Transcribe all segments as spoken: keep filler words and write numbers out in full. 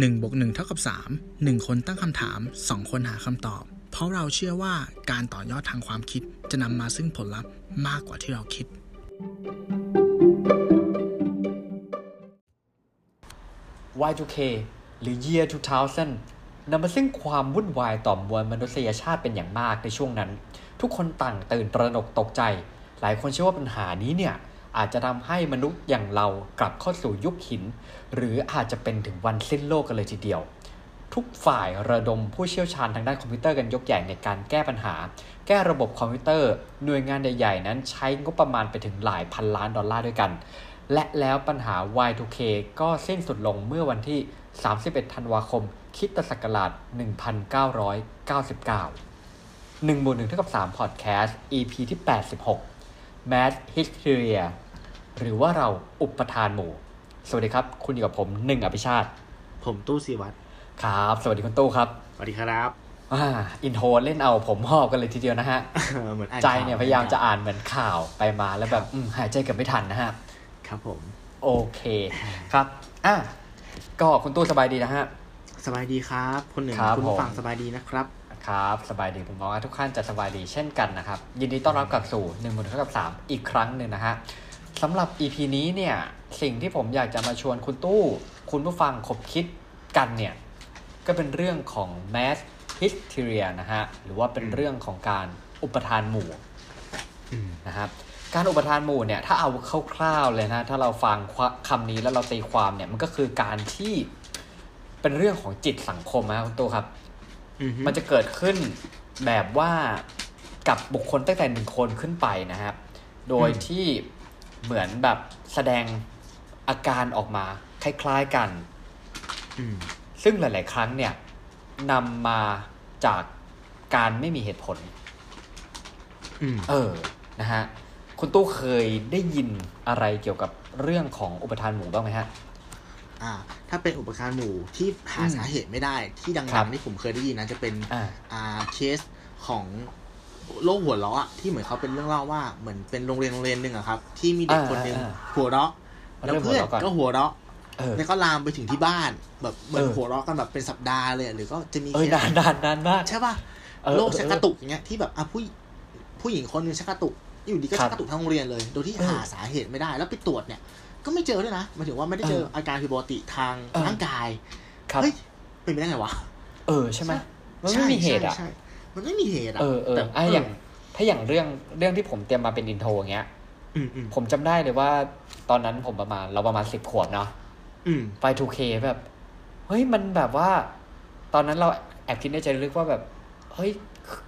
หนึ่งบวกหนึ่งเท่ากับสาม หนึ่งคนตั้งคำถามสองคนหาคำตอบเพราะเราเชื่อว่าการต่อยอดทางความคิดจะนำมาซึ่งผลลัพธ์มากกว่าที่เราคิดวาย ทู เค หรือ Year สองพันนำมาซึ่งความวุ่นวายต่อมวลมนุษยชาติเป็นอย่างมากในช่วงนั้นทุกคนต่างตื่นตระหนกตกใจหลายคนเชื่อว่าปัญหานี้เนี่ยอาจจะทำให้มนุษย์อย่างเรากลับเข้าสู่ยุคหินหรืออาจจะเป็นถึงวันสิ้นโลกกันเลยทีเดียวทุกฝ่ายระดมผู้เชี่ยวชาญทางด้านคอมพิวเตอร์กันยกใหญ่ในการแก้ปัญหาแก้ระบบคอมพิวเตอร์หน่วยงานใหญ่ๆนั้นใช้งบประมาณไปถึงหลายพันล้านดอลลาร์ด้วยกันและแล้วปัญหา วาย ทู เค ก็สิ้นสุดลงเมื่อวันที่สามสิบเอ็ดธันวาคมคริสตศักราชหนึ่งพันเก้าร้อยเก้าสิบเก้า หนึ่งบวกหนึ่งเท่ากับสาม Podcast อี พี ที่แปดสิบหก Math History หรือว่าเราอุปทานหมู่สวัสดีครับคุณอยู่กับผมหนึ่งอภิชาติผมตู้ศิวัตรครับสวัสดีคุณตู้ครับสวัสดีครับอ่าอินโทรเล่นเอาผมหอบกันเลยทีเดียวนะฮะ ใจเนี่ยพยายามจะอ่านเหมือนข่าวไปมาแล้วแบบหายใจเกือบไม่ทันนะฮะครับผมโอเคครับอ่ะก็คุณตู้สบายดีนะฮะสบายดีครับคุณหนึ่งคุณฟังสบายดีนะครับครับสบายดีผมบอกว่าทุกท่านจะสบายดีเช่นกันนะครับยินดีต้อนรับกลับสู่หนึ่งบวกหนึ่งเท่ากับสามอีกครั้งหนึ่งนะฮะสำหรับ อี พี นี้เนี่ยสิ่งที่ผมอยากจะมาชวนคุณตู้คุณผู้ฟังคบคิดกันเนี่ยก็เป็นเรื่องของ Mass Hysteria นะฮะหรือว่าเป็นเรื่องของการอุปทานหมู่นะครับการอุปทานหมู่เนี่ยถ้าเอาคร่าวๆเลยนะถ้าเราฟังคำนี้แล้วเราตีความเนี่ยมันก็คือการที่เป็นเรื่องของจิตสังคมนะคุณตู้ครับ mm-hmm. มันจะเกิดขึ้นแบบว่ากับบุคคลตั้งแต่หนึ่งคนขึ้นไปนะครับโดย mm-hmm. ที่เหมือนแบบแสดงอาการออกมาคล้ายๆกัน mm-hmm. ซึ่งหลายๆครั้งเนี่ยนำมาจากการไม่มีเหตุผล mm-hmm. เออนะฮะคุณตู้เคยได้ยินอะไรเกี่ยวกับเรื่องของอุปทานหมู่บ้างไหมฮะอ่าถ้าเป็นอุปทานหมู่ที่หาสาเหตุไม่ได้ที่ดังๆที่ผมเคยได้ยินนะจะเป็นอ่าเคสของโรคหัวเราะที่เหมือนเขาเป็นเรื่องเล่าว่าเหมือนเป็นโรงเรียนโรงเรียนนึงอ่ะครับที่มีเด็กคนนึงหัวเราะแล้วเพื่อนก็หัวเราะแล้วก็ลามไปถึงที่บ้านแบบเหมือนหัวเราะกันแบบเป็นสัปดาห์เลยหรือก็จะมีเคสนานๆมากใช่ป่ะโรคชักกระตุกอย่างเงี้ยที่แบบอ่ะผู้ผู้หญิงคนนึงชักกระตุกอยู่ดีก็ชักกระตุกทั้งโรงเรียนเลยโดยที่หาสาเหตุไม่ได้แล้วไปตรวจเนี่ยก็ไม่เจอด้วยนะหมายถึงว่าไม่ได้เจออาการผิดปกติทางร่างกายเฮ้ยเป็นไปได้ไงวะเออใช่ไหมมันไม่มีเหตุอ่ะมันไม่มีเหตุอ่ะแต่ไอ้อย่างถ้าอย่างเรื่องเรื่องที่ผมเตรียมมาเป็นอินโทรอย่างเงี้ยผมจำได้เลยว่าตอนนั้นผมประมาณเราประมาณสิบขวบเนาะไป ทู เค แบบเฮ้ยมันแบบว่าตอนนั้นเราแอบคิดในใจลึกว่าแบบเฮ้ย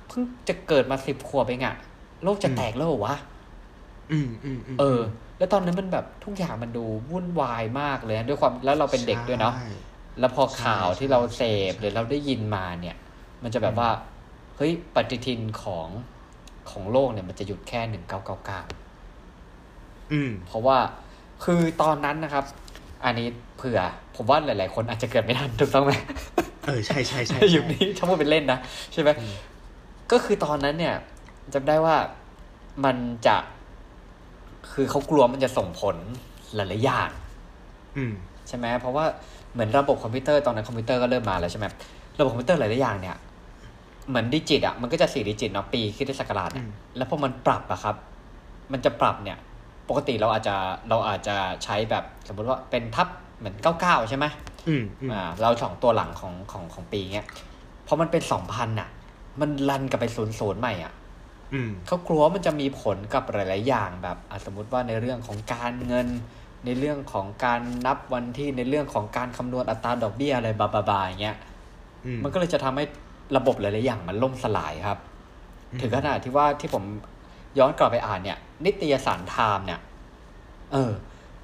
เพิ่งจะเกิดมาสิบขวบเองอ่ะโลกจะแตกแล้ววะอืมอืมเออแล้วตอนนั้นมันแบบทุกอย่างมันดูวุ่นวายมากเลยด้วยความแล้วเราเป็นเด็กด้วยเนาะแล้วพอข่าวที่เราเสพหรือเราได้ยินมาเนี่ยมันจะแบบว่าเฮ้ยปฏิทินของของโลกเนี่ยมันจะหยุดแค่หนึ่งพันเก้าร้อยเก้าสิบเก้าอืมเพราะว่าคือตอนนั้นนะครับอันนี้เผื่อผมว่าหลายๆคนอาจจะเกิดไม่ทันถูกต้องไหมเออใช่ๆๆๆอยู่นี้ทั้งหมดเป็นเล่นนะใช่ไหมก็คือตอนนั้นเนี่ยจำได้ว่ามันจะคือเขากลัวมันจะส่งผลหลายๆอย่างใช่ไหมเพราะว่าเหมือนระบบคอมพิวเตอร์ตอนนั้นคอมพิวเตอร์ก็เริ่มมาแล้วใช่ไหมระบบคอมพิวเตอร์หลายๆอย่างเนี่ยเหมือนดิจิตอ่ะมันก็จะสี่ดิจิตเนาะปีคริสตศักราชเนี่ยแล้วพอมันปรับอะครับมันจะปรับเนี่ยปกติเราอาจจะเราอาจจะใช้แบบสมมติว่าเป็นทับเหมือนเก้าสิบเก้าใช่ไหมอ่าเราสองตัวหลังของของของปีเนี้ยพอมันเป็นสองพันอ่ะมันลันกลับไปศูนย์ศูนย์ใหม่อ่ะเขากลัวมันจะมีผลกับหลายๆอย่างแบบสมมติว่าในเรื่องของการเงินในเรื่องของการนับวันที่ในเรื่องของการคำนวณอัตราดอกเบี้ยอะไรบาบาๆอย่างเงี้ยมันก็เลยจะทำให้ระบบหลายๆอย่างมันล่มสลายครับถึงขนาดที่ว่าที่ผมย้อนกลับไปอ่านเนี่ยนิตยสารไทม์เนี่ยเออ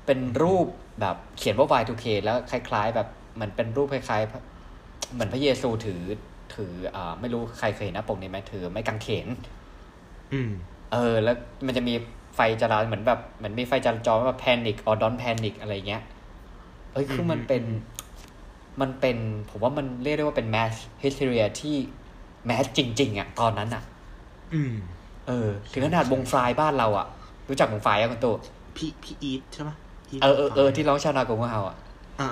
เป็นรูปแบบเขียนว่า วาย ทู เค แล้วคล้ายๆแบบเหมือนเป็นรูปคล้ายๆเหมือนพระเยซูถือถืออ่าไม่รู้ใครเคยเห็นนะปกนี้ไหมถือไม้กางเขนอืมเออแล้วมันจะมีไฟจราเหมือนแบบเหมือนมีไฟจราจรแบบแพนิคออดอนแพนิคอะไรเงี้ยเอ้ยคือมันเป็นมันเป็นผมว่ามันเรียกได้ว่าเป็นแมสฮิสทีเรียที่แมสจริงๆอ่ะตอนนั้นอ่ะอืมเออถึงขนาดวงฟลายบ้านเราอ่ะรู้จักวงฟลายอ่ะคุณตู่พี่พี่อีทใช่ไหมเออเออเออที่ร้องชาวนาของพวกเราอ่ะอ่า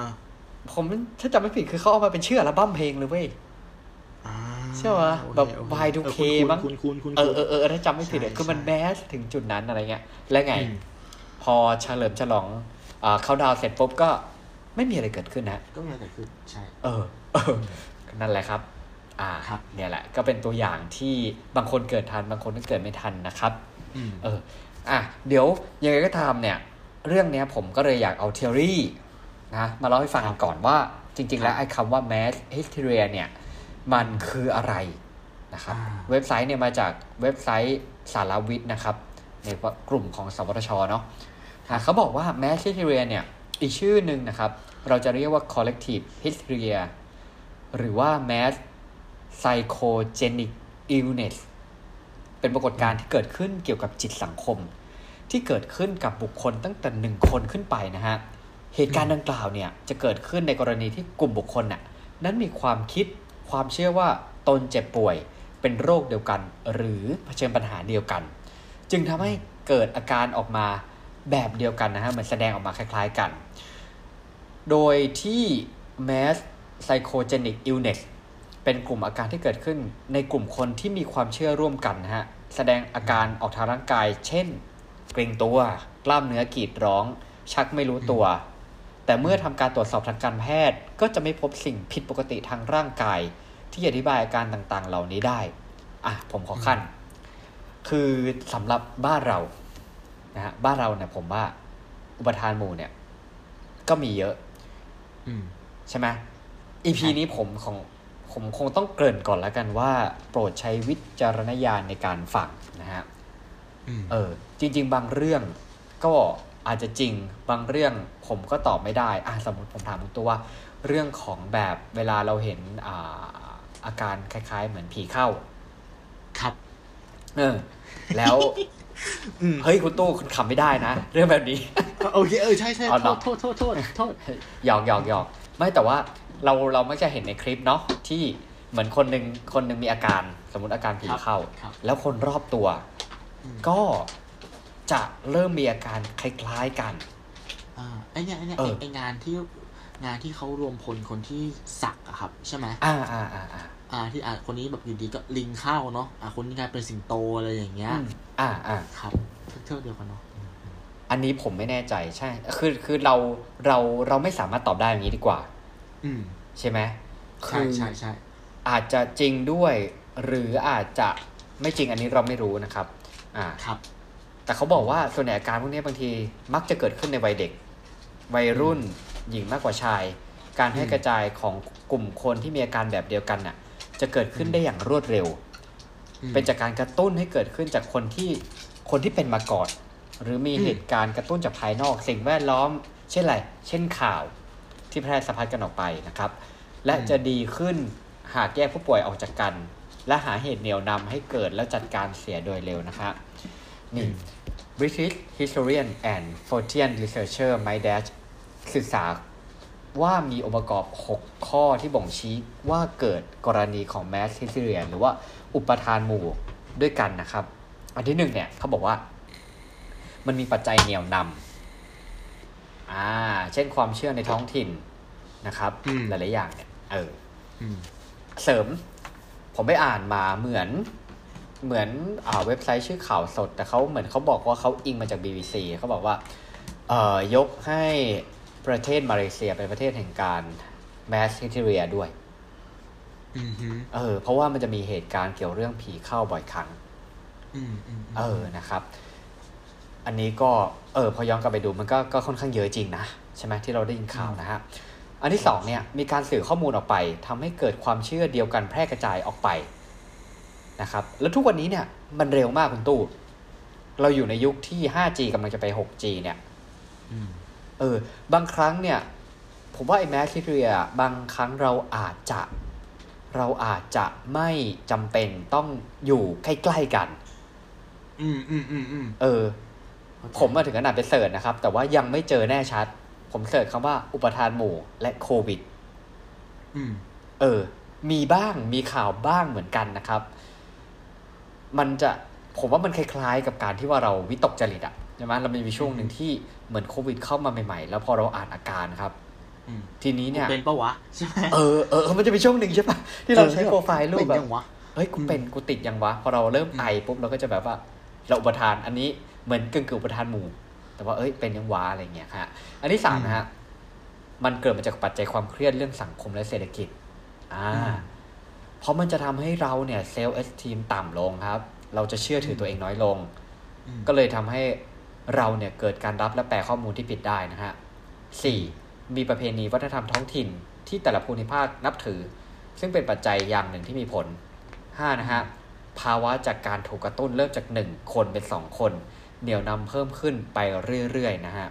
เ ผมถ้าจำไม่ผิดคือเขาเอามาเป็นชื่ออัลบั้มเพลงเลยเว้ยใช่ไหมแบบ วาย ทู เค มั้งเออเออเออถ้าจำไม่ผิดเลยคือมันแมสถึงจุดนั้นอะไรเงี้ยแล้วไงพอเฉลิมฉลองเขาดาวเสร็จปุ๊บก็ไม่มีอะไรเกิดขึ้นนะก็ไม่เกิดขึ้นใช่เออเออนั่นแหละครับอ่าเนี่ยแหละก็เป็นตัวอย่างที่บางคนเกิดทันบางคนก็เกิดไม่ทันนะครับเอออ่ะเดี๋ยวยังไงก็ตามเนี่ยเรื่องเนี้ยผมก็เลยอยากเอาทฤษฎีนะมาเล่าให้ฟังก่อนว่าจริงๆแล้วไอ้คำว่า mass hysteria เนี่ยมันคืออะไรนะครับเว็บไซต์เนี่ยมาจากเว็บไซต์สารวิทย์นะครับในกลุ่มของสวทช.เนาะเขาบอกว่า mass hysteria เนี่ยอีกชื่อหนึ่งนะครับเราจะเรียกว่า collective hysteria หรือว่า mass psychogenic illness เป็นปรากฏการณ์ที่เกิดขึ้นเกี่ยวกับจิตสังคมที่เกิดขึ้นกับบุคคลตั้งแต่หนึ่งคนขึ้นไปนะฮะเหตุการณ์ดังกล่าวเนี่ยจะเกิดขึ้นในกรณีที่กลุ่มบุคคลน่ะนั้นมีความคิดความเชื่อว่าตนเจ็บป่วยเป็นโรคเดียวกันหรือเผชิญปัญหาเดียวกันจึงทำให้เกิดอาการออกมาแบบเดียวกันนะฮะมันแสดงออกมาคล้ายๆกันโดยที่ mass psychogenic illness เป็นกลุ่มอาการที่เกิดขึ้นในกลุ่มคนที่มีความเชื่อร่วมกันนะฮะแสดงอาการออกทางร่างกายเช่นเกร็งตัวกล้ามเนื้อกรีดร้องชักไม่รู้ตัวแต่เมื่อทำการตรวจสอบทางการแพทย์ก็จะไม่พบสิ่งผิดปกติทางร่างกายที่อธิบายอาการต่างๆเหล่านี้ได้อ่ะผมขอขั้นคือสำหรับบ้านเรานะฮะบ้านเราเนี่ยผมว่าอุปทานหมู่เนี่ยก็มีเยอะใช่ไหม อี พี นี้ผมของผมคงต้องเกริ่นก่อนแล้วกันว่าโปรดใช้วิจารณญาณในการฟังนะฮะเออจริงๆบางเรื่องก็อาจจะจริงบางเรื่องผมก็ตอบไม่ได้อ่ะสมมติผมถามคุณตัวว่าเรื่องของแบบเวลาเราเห็นอ่าอาการคล้ายๆเหมือนผีเข้าครับเออแล้ว เฮ้ยคุณตู้คุณขำไม่ได้นะเรื่องแบบนี้โอเคเออใช่ใช่โทษโทษโทษโทษโทษหยอกหยอกหยอกไม่แต่ว่าเราเราไม่จะเห็นในคลิปเนาะที่เหมือนคนหนึ่งคนหนึ่งมีอาการสมมติอาการผีเข้าแล้วคนรอบตัวก็จะเริ่มมีอาการคล้ายๆกันอ่าไอ้เนี่ยไอ้เนี่ยไอ้งานที่งานที่เขารวมพลคนที่สักอะครับใช่ไหมอ่าอ่าอ่าอ่าอ่าที่อ่าคนนี้แบบอยู่ดีก็ลิงเข้าเนาะอ่าคนนี้กลายเป็นสิงโตอะไรอย่างเงี้ยอ่าอ่าครับเท่าเดียวกันเนาะอันนี้ผมไม่แน่ใจใช่คือคือเราเราเราไม่สามารถตอบได้อย่างนี้ดีกว่าอืมใช่ไหมใช่ใช่ใช่อาจจะจริงด้วยหรืออาจจะไม่จริงอันนี้เราไม่รู้นะครับอ่าครับแต่เขาบอกว่าส่วนใหญ่อาการพวกนี้บางทีมักจะเกิดขึ้นในวัยเด็กวัยรุ่นหญิงมากกว่าชายการให้กระจายของกลุ่มคนที่มีอาการแบบเดียวกันน่ะจะเกิดขึ้นได้อย่างรวดเร็วเป็นจากการกระตุ้นให้เกิดขึ้นจากคนที่คนที่เป็นมาก่อนหรือมีเหตุการณ์กระตุ้นจากภายนอกสิ่งแวดล้อมเช่นไรเช่นข่าวที่แพร่สะพัดกันออกไปนะครับและจะดีขึ้นหากแยกผู้ป่วยออกจากกันและหาเหตุเหนี่ยวนำให้เกิดและจัดการเสียโดยเร็วนะคะนี่ British Historian and Fortean Researcher Mike Dash ศึกษาว่ามีองค์ประกอบหกข้อที่บ่งชี้ว่าเกิดกรณีของ mass hysteria หรือว่าอุปทานหมู่ด้วยกันนะครับอันที่หนึ่งเนี่ยเขาบอกว่ามันมีปัจจัยเหนี่ยวนำอ่าเช่นความเชื่อในท้องถิ่นนะครับหลายๆอย่างเนี่ยเออเสริมผมไปอ่านมาเหมือนเหมือนอ่าเว็บไซต์ชื่อข่าวสดแต่เขาเหมือนเขาบอกว่าเขาอิงมาจาก บี บี ซี เขาบอกว่าเอ่อยกให้ประเทศมาเลเซียเป็นประเทศแห่งการ mass hysteria ด้วยอือฮึเออเพราะว่ามันจะมีเหตุการณ์เกี่ยวเรื่องผีเข้าบ่อยครั้งอือเออนะครับอันนี้ก็เออพอย้อนกลับไปดูมันก็ก็ค่อนข้างเยอะจริงนะใช่ไหมที่เราได้ยินข่าวนะฮะอันที่สองเนี่ยมีการสื่อข้อมูลออกไปทำให้เกิดความเชื่อเดียวกันแพร่กระจายออกไปนะครับแล้วทุกวันนี้เนี่ยมันเร็วมากคุณตู้เราอยู่ในยุคที่ ห้าจี กำลังจะไป หกจี เนี่ยเออบางครั้งเนี่ยผมว่าไอ้แมสซิเรียบางครั้งเราอาจจะเราอาจจะไม่จำเป็นต้องอยู่ใกล้ๆกันอืมอืมอืมอืมเออ okay. ผมมาถึงขนาดไปเสิร์ชนะครับแต่ว่ายังไม่เจอแน่ชัดผมเสิร์ชคำว่าอุปทานหมู่และโควิดอืมเออมีบ้างมีข่าวบ้างเหมือนกันนะครับมันจะผมว่ามันคล้ายๆกับการที่ว่าเราวิตกจริตอะใช่ไหมเรามีช่วงหนึ่งที่เหมือนโควิดเข้ามาใหม่ๆแล้วพอเราอ่านอาการครับ ทีนี้เนี่ยเป็นปะวะใช่ไหมเออเออมันจะมีช่วงหนึ่งใช่ปะที่เราใช้โปรไฟล์รูปแบบเฮ้ยกูเป็นกูติดยังวะพอเราเริ่มไอปุ๊บเราก็จะแบบว่าเราอุปทานอันนี้เหมือนกึ่งกึ่งอุปทานหมู่แต่ว่าเอ้ยเป็นยังวะอะไรเงี้ยฮะอันที่สามนะฮะมันเกิดมาจากปัจจัยความเครียดเรื่องสังคมและเศรษฐกิจอ่าเพราะมันจะทำให้เราเนี่ยเซลล์เอสทีมต่ำลงครับเราจะเชื่อถือตัวเองน้อยลงก็เลยทำให้เราเนี่ยเกิดการรับและแปลข้อมูลที่ผิดได้นะฮะสี่มีประเพณีวัฒนธรรมท้องถิ่นที่แต่ละภูมิภาคนับถือซึ่งเป็นปัจจัยอย่างหนึ่งที่มีผลห้านะฮะภาวะจากการถูกกระตุ้นเริ่มจากหนึ่งคนเป็นสองคนเหนี่ยวนำเพิ่มขึ้นไปเรื่อยๆนะฮะ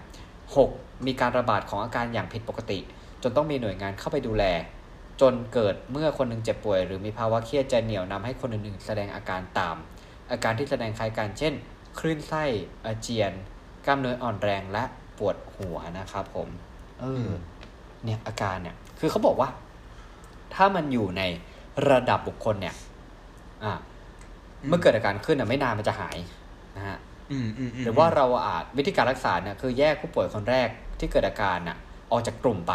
หกมีการระบาดของอาการอย่างผิดปกติจนต้องมีหน่วยงานเข้าไปดูแลจนเกิดเมื่อคนหนึ่งเจ็บป่วยหรือมีภาวะเครียดจะเหนี่ยวนำให้คนอื่นๆแสดงอาการตามอาการที่แสดงคล้ายกันเช่นคลื่นไส้อาเจียนกล้ามเนื้ออ่อนแรงและปวดหัวนะครับผมเออเนี่ยอาการเนี่ยคือเขาบอกว่าถ้ามันอยู่ในระดับบุคคลเนี่ยอ่าเมื่อเกิดอาการขึ้นอ่ะไม่นานมันจะหายนะฮะหรือว่าเราอาจวิธีการรักษาเนี่ยคือแยกผู้ป่วยคนแรกที่เกิดอาการน่ะออกจากกลุ่มไป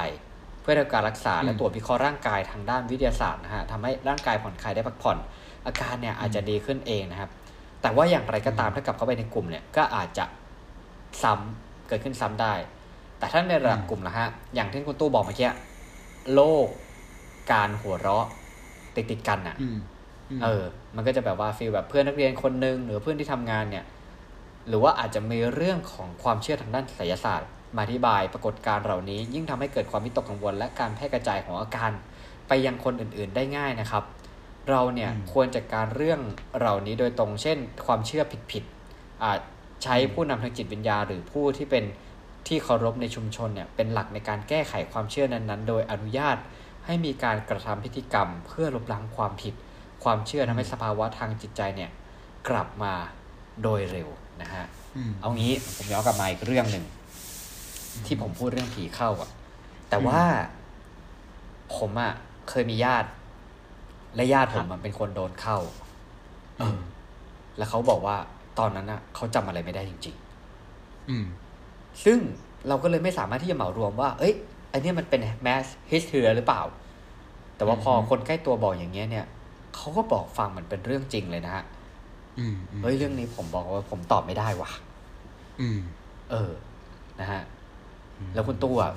เพื่อทำการรักษาและตรวจวิเคราะห์ร่างกายทางด้านวิทยาศาสตร์นะฮะทำให้ร่างกายผ่อนคลายได้พักผ่อนอาการเนี่ยอาจจะดีขึ้นเองนะครับแต่ว่าอย่างไรก็ตามถ้ากลับเข้าไปในกลุ่มเนี่ยก็อาจจะซ้ำเกิดขึ้นซ้ำได้แต่ถ้าในระดับกลุ่มนะฮะอย่างที่คุณตู้บอกเมื่อกี้โรคการหัวเราะติดติดกันน่ะเออมันก็จะแบบว่าฟีลแบบเพื่อนนักเรียนคนนึงหรือเพื่อนที่ทำงานเนี่ยหรือว่าอาจจะมีเรื่องของความเชื่อทางด้านไสยศาสตร์มาอธิบายปรากฏการณ์เหล่านี้ยิ่งทำให้เกิดความวิตกกังวลและการแพร่กระจายของอาการไปยังคนอื่นๆได้ง่ายนะครับเราเนี่ยควรจัดการเรื่องเหล่านี้โดยตรงเช่นความเชื่อผิดๆอาจใช้ผู้นำทางจิตวิญญาณหรือผู้ที่เป็นที่เคารพในชุมชนเนี่ยเป็นหลักในการแก้ไขความเชื่อนั้นๆโดยอนุญาตให้มีการกระทำพิธีกรรมเพื่อลบล้างความผิดความเชื่อทำให้สภาวะทางจิตใจเนี่ยกลับมาโดยเร็วนะฮะเอางี้ผมย้อนกลับมาอีกเรื่องหนึ่งที่ผมพูดเรื่องผีเข้าอ่ะแต่ว่าผมอ่ะเคยมีญาติและญาติผมมันเป็นคนโดนเข้าแล้วเขาบอกว่าตอนนั้นอ่ะเขาจำอะไรไม่ได้จริงๆซึ่งเราก็เลยไม่สามารถที่จะเหมารวมว่าเอ้ยอันนี้มันเป็น mass history หรือเปล่าแต่ว่าพอคนใกล้ตัวบอกอย่างเงี้ยเนี่ยเขาก็บอกฟังมันเป็นเรื่องจริงเลยนะฮะเฮ้ยเรื่องนี้ผมบอกว่าผมตอบไม่ได้ว่ะเออนะฮะแล้วคุณตู้อ่ะ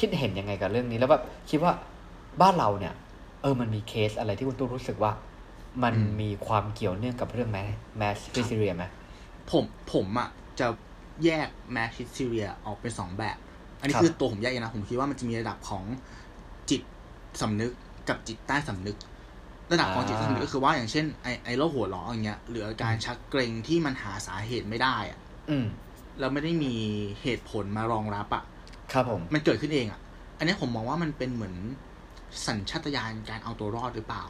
คิดเห็นยังไงกับเรื่องนี้แล้วแบบคิดว่าบ้านเราเนี่ยเออมันมีเคสอะไรที่คุณตู้รู้สึกว่ามันมีความเกี่ยวเนื่องกับเรื่องแมสแมสฮิสทีเรียไหมผมผมอ่ะจะแยกแมสฮิสทีเรียออกเป็นสองแบบอันนี้คือตัวผมแยกเองนะผมคิดว่ามันจะมีระดับของจิตสำนึกกับจิตใต้สำนึกระดับของจิตสำนึกก็คือว่าอย่างเช่นไอไอโรคหัวร้อนอย่างเงี้ยหรืออาการชักเกร็งที่มันหาสาเหตุไม่ได้อ่ะแล้วไม่ได้มีเหตุผลมารองรับอ่ะครับผมมันเกิดขึ้นเองอ่ะอันนี้ผมมองว่ามันเป็นเหมือนสัญชาตญาณการเอาตัวรอดหรือเปล่า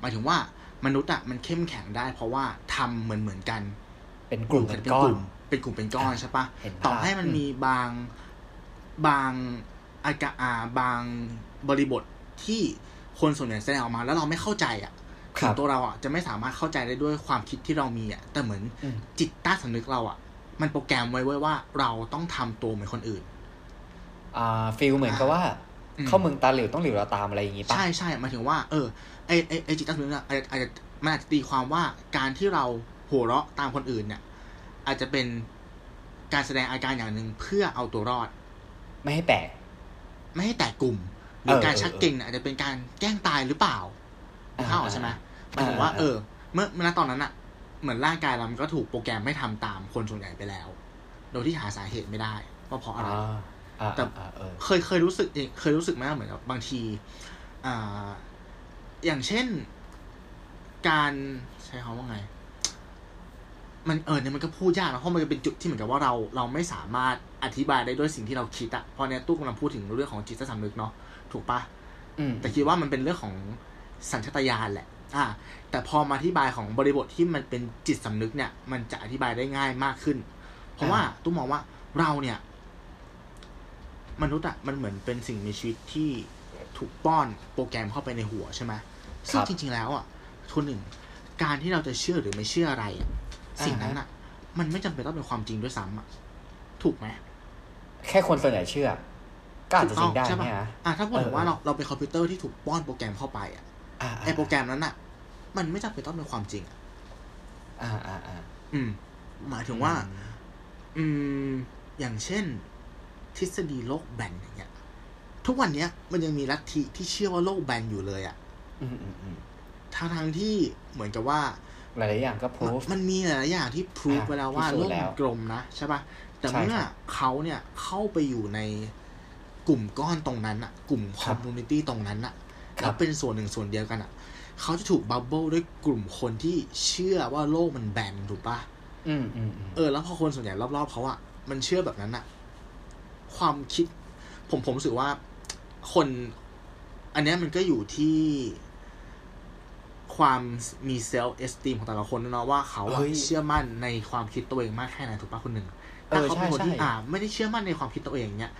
หมายถึงว่ามนุษย์อ่ะมันเข้มแข็งได้เพราะว่าทำเหมือนเหมือนกันเป็นกลุ่มเป็นก้อนเป็นกลุ่มเป็นก้อนใช่ปะต่อให้มันมีบางบางอาการบางบริบทที่คนส่วนใหญ่แสดงออกมาแล้วเราไม่เข้าใจอ่ะคือตัวเราอ่ะจะไม่สามารถเข้าใจได้ด้วยความคิดที่เรามีอ่ะแต่เหมือนจิตใต้สำนึกเราอ่ะมันโปรแกรมไว้ว่าเราต้องทำตัวเหมือนคนอื่นอ่าฟีลเหมือนกับว่าเข้าเมืองตาหลิวต้องหลิวเราตามอะไรอย่างงี้ป่ะใช่ใช่หมายถึงว่าเออไอไอไอจิตใต้สำนึกอ่ะอาจจะมันอาจจะตีความว่าการที่เราหัวเราะตามคนอื่นเนี่ยอาจจะเป็นการแสดงอาการอย่างนึงเพื่อเอาตัวรอดไม่ให้แตกไม่ให้แตกกลุ่มหรือการชักเก่งอาจจะเป็นการแกล้งตายหรือเปล่าเข้าใช่ไหมหมายถึงว่าเออเมื่อณตอนนั้นอ่ะเหมือนร่างกายเรามันก็ถูกโปรแกรมไม่ทำตามคนส่วนใหญ่ไปแล้วโดยที่หาสาเหตุไม่ได้ว่าเพราะอะไรแต่เคยเคยรู้สึกเองเคยรู้สึกไหมเหมือนกับบางทีอ่าอย่างเช่นการใช้คำว่าไงมันเออเนี่ยมันก็พูดยากนะเพราะมันจะเป็นจุดที่เหมือนกับว่าเราเราไม่สามารถอธิบายได้ด้วยสิ่งที่เราคิดอะเพราะเนี่ยตู้กำลังพูดถึงเรื่องของจิตสำนึกเนาะถูกปะแต่คิดว่ามันเป็นเรื่องของสัญชาตญาณแหละอ่าแต่พอมาอธิบายของบริบทที่มันเป็นจิตสำนึกเนี่ยมันจะอธิบายได้ง่ายมากขึ้นเพราะว่าตู้มองว่าเราเนี่ยมนุษย์อะมันเหมือนเป็นสิ่งมีชีวิตที่ถูกป้อนโปรแกรมเข้าไปในหัวใช่ไหมซึ่งจริงๆแล้วอะทุนหนึ่งการที่เราจะเชื่อหรือไม่เชื่ออะไรสิ่งนั้นอะมันไม่จำเป็นต้องเป็นความจริงด้วยซ้ำอะถูกไหมแค่คนส่วนใหญ่เชื่อ ก็อาจจะจริงได้ใช่ไหมฮะอ่ะถ้าพูดถึงว่าเราเราเป็นคอมพิวเตอร์ที่ถูกป้อนโปรแกรมเข้าไปอ่ะไอโปรแกรมนั้นอ่ะมันไม่จำเป็นต้องเป็นความจริงอ่ะอ่าอ่าอ่าอืมหมายถึงว่าอืมอย่างเช่นทฤษฎีโลกแบนอย่างเงี้ยทุกวันเนี้ยมันยังมีลัทธิที่เชื่อว่าโลกแบนอยู่เลยอ่ะอืมอืมอืมทางทางที่เหมือนกับว่าหลายๆอย่างก็พรูฟมันมีหลายๆอย่างที่พรูฟเวลาว่าโลกกลมนะใช่ป่ะแต่เมื่อเขาเนี่ยเข้าไปอยู่ในกลุ่มก้อนตรงนั้นอ่ะกลุ่มคอมมูนิตี้ตรงนั้นอ่ะแล้วเป็นส่วนหนึ่งส่วนเดียวกันอ่ะเขาจะถูกบับเบิ้ลด้วยกลุ่มคนที่เชื่อว่าโลกมันแบนถูกป่ะอืมอืมเออแล้วพอคนส่วนใหญ่รอบๆเขาอ่ะมันเชื่อแบบนั้นอ่ะความคิดผมผมรู้สึกว่าคนอันนี้มันก็อยู่ที่ความมีเซลฟ์เอสติมของแต่ละคนเนาะว่าเขาเชื่อมั่นในความคิดตัวเองมากแค่ไหนถูกป่ะคนหนึ่งถ้าเขาเป็นคนที่อ่าไม่ได้เชื่อมั่นในความคิดตัวเองเนี้ย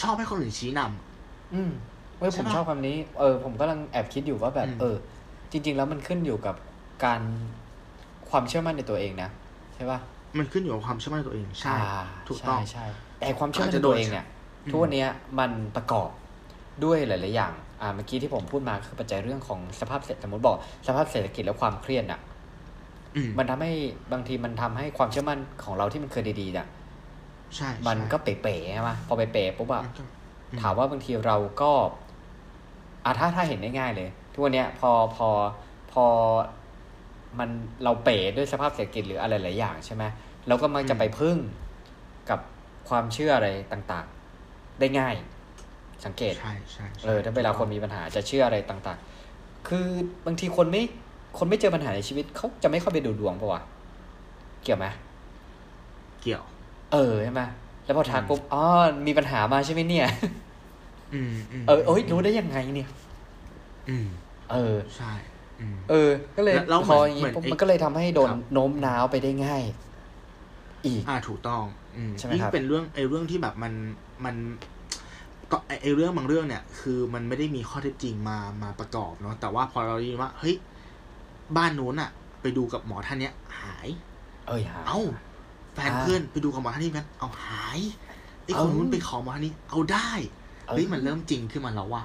ชอบให้คนอื่นชี้นำอืมเว้ยผมชอบคำนี้เออผมกำลังแอบคิดอยู่ว่าแบบเออจริงๆแล้วมันขึ้นอยู่กับการความเชื่อมั่นในตัวเองนะใช่ป่ะมันขึ้นอยู่กับความเชื่อมั่นในตัวเองใช่ถูกต้องใช่แต่ความเชื่อมั่นในตัวเองเนี่ยทุกวันนี้มันประกอบด้วยหลายๆอย่างอ่าเมื่อกี้ที่ผมพูดมาคือปัจจัยเรื่องของสภาพเศรษฐสมมติบอกสภาพเศรษฐกิจและความเครียดอ่ะมันทำให้บางทีมันทำให้ความเชื่อมั่นของเราที่มันเคยดีๆอ่ะใช่มันก็เป๋ๆใช่ไหมพอเป๋ๆปุ๊บอ่ะถามว่าบางทีเราก็อ่ะถ้าถ้าเห็นได้ง่ายเลยทุกวันเนี้ยพอพอพอมันเราเป๋ด้วยสภาพเศรษฐกิจหรืออะไรหลายอย่างใช่ไหมเราก็มักจะไปพึ่งกับความเชื่ออะไรต่างๆได้ง่ายสังเกตใช่ใช่เออถ้าเวลาคนมีปัญหาจะเชื่ออะไรต่างๆคือบางทีคนไม่คนไม่เจอปัญหาในชีวิตเขาจะไม่เข้าไปดูดวงป่ะวะเกี่ยวไหมเกี่ยวเออใช่ไหมแล้วพอทักปุ๊บอ๋อมีปัญหามาใช่ไหมเนี่ยอืมเออโอ๊ยรู้ได้ยังไงเนี่ยอืมเออใช่เออก็เลยพออย่างนี้มันก็เลยทำให้โดนโน้มน้าวไปได้ง่ายอีกอ่าถูกต้องอืมยิ่งเป็นเรื่องไอ้เรื่องที่แบบมันมันก็ไอ้เรื่องบางเรื่องเนี่ยคือมันไม่ได้มีข้อเท็จจริงมามาประกอบเนาะแต่ว่าพอเราได้ยินว่าเฮ้ยบ้านนู้นอะไปดูกับหมอท่านเนี้ยหายเอ้ยหายเอ้าแฟนเพื่อนไปดูกับหมอท่านนี้กันเอาหายไอ้คนนู้นไปขอหมอท่านนี้เอาได้เฮ้ยมันเริ่มจริงขึ้นมาแล้วว่ะ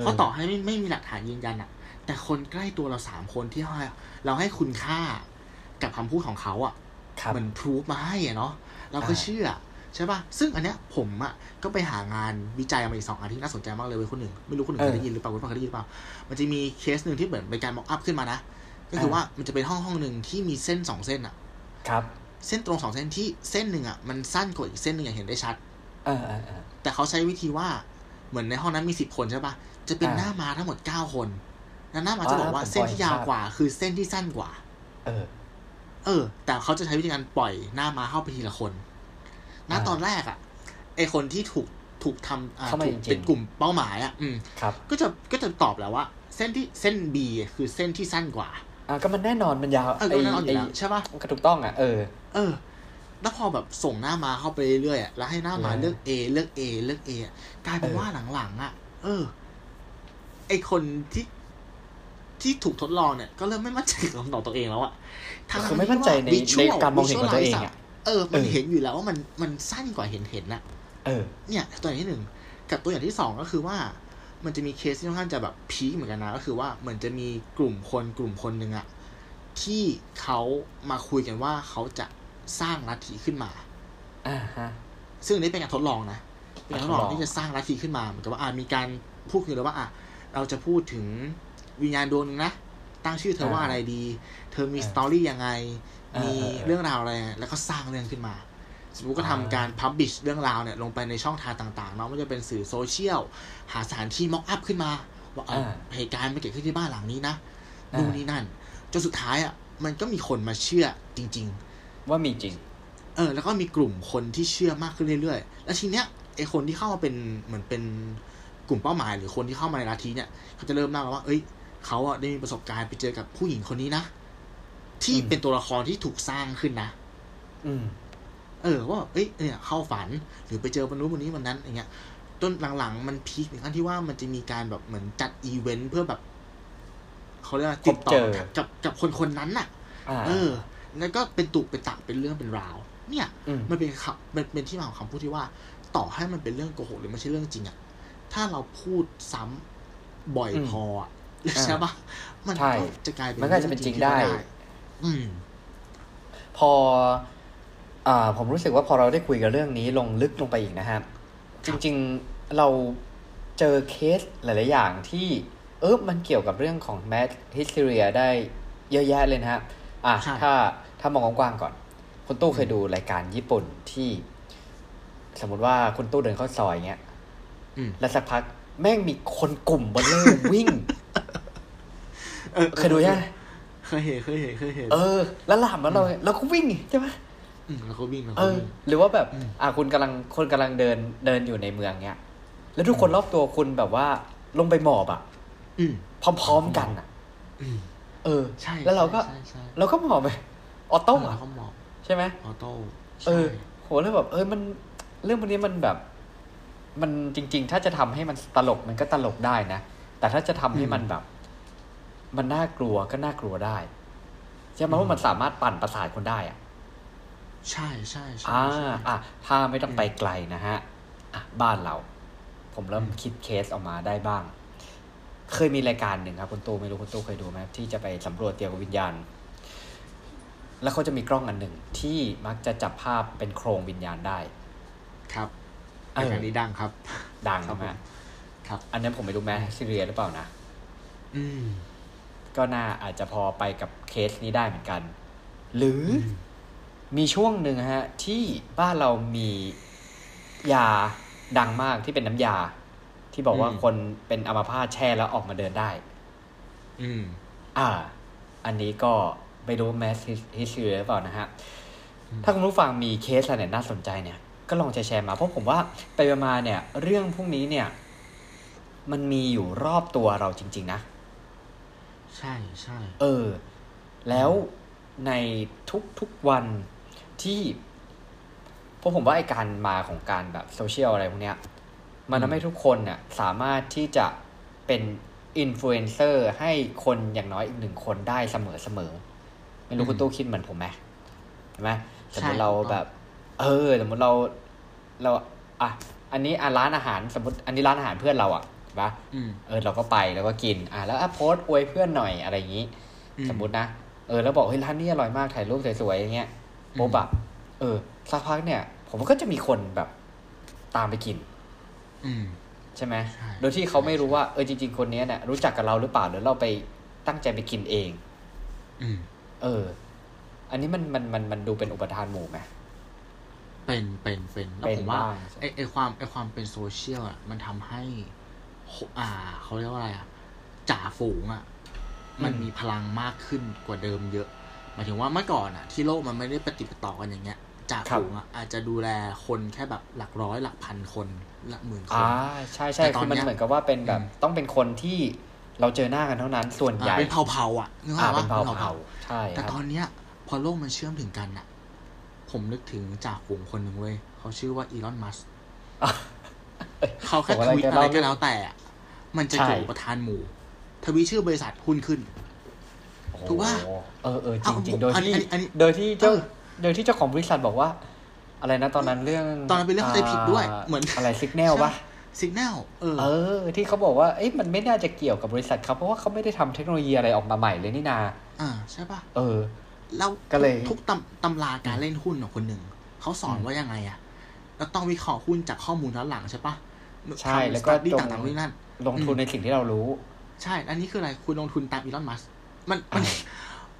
เพราะต่อให้ไม่ไม่มีหลักฐานยืนยันอะแต่คนใกล้ตัวเราสามคนที่เราให้คุณค่ากับคำพูดของเขาอะเหมือนพรูฟมาให้อะเนาะเราก็เชื่อใช่ป่ะซึ่งอันเนี้ยผมอ่ะก็ไปหางานวิจัยมาอีกสองอันที่น่าสนใจมากเลยเว้ยคนหนึ่งไม่รู้คนหนึ่งเคยได้ยินหรือเปล่าคุณเคยได้ยินเปล่ามันจะมีเคสนึงที่เหมือนเป็นการม็อกอัพขึ้นมานะก็คือว่ามันจะเป็นห้องห้องนึงที่มีเส้นสองเส้นอ่ะครับเส้นตรงสองเส้นที่เส้นนึงอ่ะมันสั้นกว่าอีกเส้นนึงอย่างเห็นได้ชัดเออๆๆแต่เขาใช้วิธีว่าเหมือนในห้องนั้นมีสิบคนใช่ป่ะจะเป็นหน้ามาทั้งหมดเก้าคนแล้วหน้ามาจะบอกว่าเส้นที่ยาวกว่าคือเส้นที่สั้นกว่าเออเออแต่เขาจะใช้วิธีการปล่อยหน้ามาเข้าไปทีละคนณตอนแรกอ่ะไอคนที่ถูกถูกทำถูกเป็นกลุ่มเป้าหมายอ่ะก็จะก็จะตอบแล้วว่าเส้นที่เส้น B คือเส้นที่สั้นกว่าอ่ะก็มันแน่นอนมันยาวไอ้ใช่ป่ะมันก็ถูกต้องอ่ะเออเออแล้วพอแบบส่งหน้ามาเข้าไปเรื่อยๆแล้วให้หน้ามาเลือก A เลือก A เลือก A กลายเป็นว่าหลังๆอ่ะเออไอคนที่ที่ถูกทดลองเนี่ยก็เริ่มไม่มั่นใจกับคำตอบตัวเองแล้วอ่ะคือไม่มั่นใจในในการมองเห็นของตัวเองอ่ะเออมันเห็นอยู่แล้วว่ามันมันสั้นกว่าเห็นเห็นน่ะเออเนี่ยตัวอย่างที่หนึ่งกับตัวอย่างที่สองก็คือว่ามันจะมีเคสที่ค่อนข้างจะแบบพีคเหมือนกันนะก็คือว่าเหมือนจะมีกลุ่มคนกลุ่มคนหนึ่งอะที่เขามาคุยกันว่าเขาจะสร้างลัทธิขึ้นมาอ่าฮะซึ่งนี่เป็นการทดลองนะเป็นการทดลองที่จะสร้างลัทธิขึ้นมาเหมือนกับว่าอ่ามีการพูดคุยแล้วว่าอ่ะเราจะพูดถึงวิญญาณดวงนึงนะตั้งชื่อเธอว่าอะไรดีเธอมีสตอรี่ยังไงมีเรื่องราวอะไรแล้วก็สร้างเรื่องขึ้นมาสมมุติก็ทำการพับลิชเรื่องราวเนี่ยลงไปในช่องทางต่างๆเนาะไม่ว่าจะเป็นสื่อโซเชียลหาสถานที่ม็อกอัพขึ้นมาว่าเหตุการณ์มันเกิดขึ้นที่บ้านหลังนี้นะนู่นนี่นั่นจนสุดท้ายอ่ะมันก็มีคนมาเชื่อจริงๆว่ามีจริงเออแล้วก็มีกลุ่มคนที่เชื่อมากขึ้นเรื่อยๆแล้วทีเนี้ยไอคนที่เข้ามาเป็นเหมือนเป็นกลุ่มเป้าหมายหรือคนที่เข้ามาในลัทธิเนี่ยเขาจะเริ่มเล่าว่าเอ้ยเขาอ่ะได้มีประสบการณ์ไปเจอกับผู้หญิงคนนี้นะที่เป็นตัวละครที่ถูกสร้างขึ้นนะอืมเออว่าเอ้ยเนี่ยเข้าฝันหรือไปเจอมนุษย์คนนี้วันนั้นอย่างเงี้ยจนหลังๆมันพีคถึงขั้นที่ว่ามันจะมีการแบบเหมือนจัดอีเวนต์เพื่อแบบเขาเรียกว่าติดต่อกับกับคนคนนั้นน่ะเออแล้วก็เป็นตุเป็นตะเป็นเรื่องเป็นราวเนี่ยมันเป็นมันเป็นที่มาของคำพูดที่ว่าต่อให้มันเป็นเรื่องโกหกหรือไม่ใช่เรื่องจริงอ่ะ ถ้าเราพูดซ้ำบ่อยพอใช่ปะมันก็จะกลายเป็นมันก็จะเป็นจริงได้พออ่าผมรู้สึกว่าพอเราได้คุยกับเรื่องนี้ลงลึกลงไปอีกนะครับจริงๆเราเจอเคสหลายๆอย่างที่เออมันเกี่ยวกับเรื่องของ Math History ได้เยอะแยะเลยนะฮะอ่ะถ้าถ้ามองกว้างๆก่อนคุณตู้เคยดูรายการญี่ปุ่นที่สมมติว่าคุณตู้เดินเข้าซอยเงี้ยแล้วสักพักแม่งมีคนกลุ่มเบลอวิ่งเคยดูใช่ไหมเคยเห็นเคยเห็นเคยเห็นเออแล้วหลับแล้วเราเราก็วิ่งใช่ไหมเราก็วิ่งเราก็วิ่งหรือว่าแบบอ่ะคุณกำลังคนกำลังเดินเดินอยู่ในเมืองเงี้ยแล้วทุกคนรอบตัวคุณแบบว่าลงไปหมอบอ่ะพร้อมๆกันอ่ะเออใช่แล้วเราก็เราก็หมอบไปออโต้อ่ะใช่ไหมออโต้เออโหแล้วแบบเออมันเรื่องพวกนี้มันแบบมันจริงๆถ้าจะทำให้มันตลกมันก็ตลกได้นะแต่ถ้าจะทำให้มันแบบมันน่ากลัวก็น่ากลัวได้ใช่ไหมว่ามันสามารถปั่นประสาทคนได้อ่ะใช่ใช่อ่าอ่ะถ้าไม่ต้องไปไกลนะฮะอ่ะบ้านเราผมเริ่มคิดเคสออกมาได้บ้างเคยมีรายการหนึ่งครับคุณตู้ไม่รู้คุณตู้เคยดูไหมที่จะไปสำรวจเกี่ยวกับวิญญาณแล้วเขาจะมีกล้องอันหนึ่งที่มักจะจับภาพเป็นโครงวิญญาณได้ครับรายการนี้ดังครับดังใช่ไหมครับอันนั้นผมไม่รู้แม้ซีเรียหรือเปล่านะอืมก็น่าอาจจะพอไปกับเคสนี้ได้เหมือนกันหรือมีช่วงหนึ่งฮะที่บ้านเรามียาดังมากที่เป็นน้ำยาที่บอกว่าคนเป็นอัมพาตแช่แล้วออกมาเดินได้อืมอ่าอันนี้ก็ไม่รู้แมสฮิสทรีหรือเปล่านะฮะถ้าคุณผู้ฟังมีเคสอะไรน่าสนใจเนี่ยก็ลองแชร์มาเพราะผมว่าไปมาเนี่ยเรื่องพวกนี้เนี่ยมันมีอยู่รอบตัวเราจริงๆนะใช่ใช่เออแล้วในทุกๆวันที่เพราะผมว่าไอ้การมาของการแบบโซเชียลอะไรพวกเนี้ยมันทำให้ทุกคนเนี่ยสามารถที่จะเป็นอินฟลูเอนเซอร์ให้คนอย่างน้อยอีกหนึ่งคนได้เสมอๆไม่รู้คุณตู้คิดเหมือนผมไหมใช่ไหมสมมติเราแบบเออสมมติเราเราอ่ะอันนี้อ่ะร้านอาหารสมมติอันนี้ร้านอาหารเพื่อนเราอ่ะใช่ปะเออเราก็ไปแล้วก็กินอ่ะแล้วอ่ะโพสต์อวยเพื่อนหน่อยอะไรอย่างงี้สมมตินะเออแล้วบอกเฮ้ยร้านนี้อร่อยมากถ่ายรูปสวยๆอย่างเงี้ยโมบะเออสักพักเนี่ยผมก็จะมีคนแบบตามไปกินใช่ไหมโดยที่เขาไม่รู้ว่าเออจริงๆคนนี้เนี่ยรู้จักกับเราหรือเปล่าหรือเราไปตั้งใจไปกินเองเอออันนี้มันมันมันมันดูเป็นอุปทานหมู่ไหมเป็นเป็นเป็นแล้วผมว่าไอไอความไอความเป็นโซเชียลอ่ะมันทำให้อ่าเขาเรียกว่าอะไรอ่ะจ่าฝูงอ่ะมันมีพลังมากขึ้นกว่าเดิมเยอะหมายถึงว่าเมื่อก่อนอ่ะที่โลกมันไม่ได้ปฏิปต่อกันอย่างเงี้ยจ่าฝูงอ่ะอาจจะดูแลคนแค่แบบหลักร้อยหลักพันคนหลักหมื่นคนอ่าใช่ใช่คือมันเหมือนกับว่าเป็นแบบต้องเป็นคนที่เราเจอหน้ากันเท่านั้นส่วนใหญ่เป็นเผ่าเผ่าอ่ะนึกออกปะเป็นเผ่าเผ่าใช่แต่ตอนเนี้ยพอโลกมันเชื่อมถึงกันอ่ะผมนึกถึงจ่าฝูงคนหนึ่งเว้ยเขาชื่อว่าอีลอนมัสก์เขาแค่ทวีตอะไรก็แล้วแต่มันจะถูกประธานหมู่ทวีตชื่อบริษัทหุ้นขึ้นถูกป่ะเออเออจริงๆโดยที่โดยที่เจ้าโดยที่เจ้าของบริษัทบอกว่าอะไรนะตอนนั้นเรื่องตอนนั้นเป็นเรื่องเข้าใจผิดด้วยเหมือนอะไรซิกแนลป่ะซิกแนลเออเออที่เขาบอกว่าเอ๊ะมันไม่น่าจะเกี่ยวกับบริษัทเขาเพราะว่าเขาไม่ได้ทำเทคโนโลยีอะไรออกมาใหม่เลยนี่นาอ่าใช่ป่ะเออแล้วทุกตำราการเล่นหุ้นของคนหนึ่งเขาสอนว่ายังไงอ่ะแล้วต้องวิเคราะห์หุ้นจากข้อมูลย้อนหลังใช่ป่ะใช่แล้วก็ต่างๆนี่นั่นลงทุนในสิ่งที่เรารู้ใช่อันนี้คืออะไรคุณลงทุนตามอีลอนมัสก์มันมัน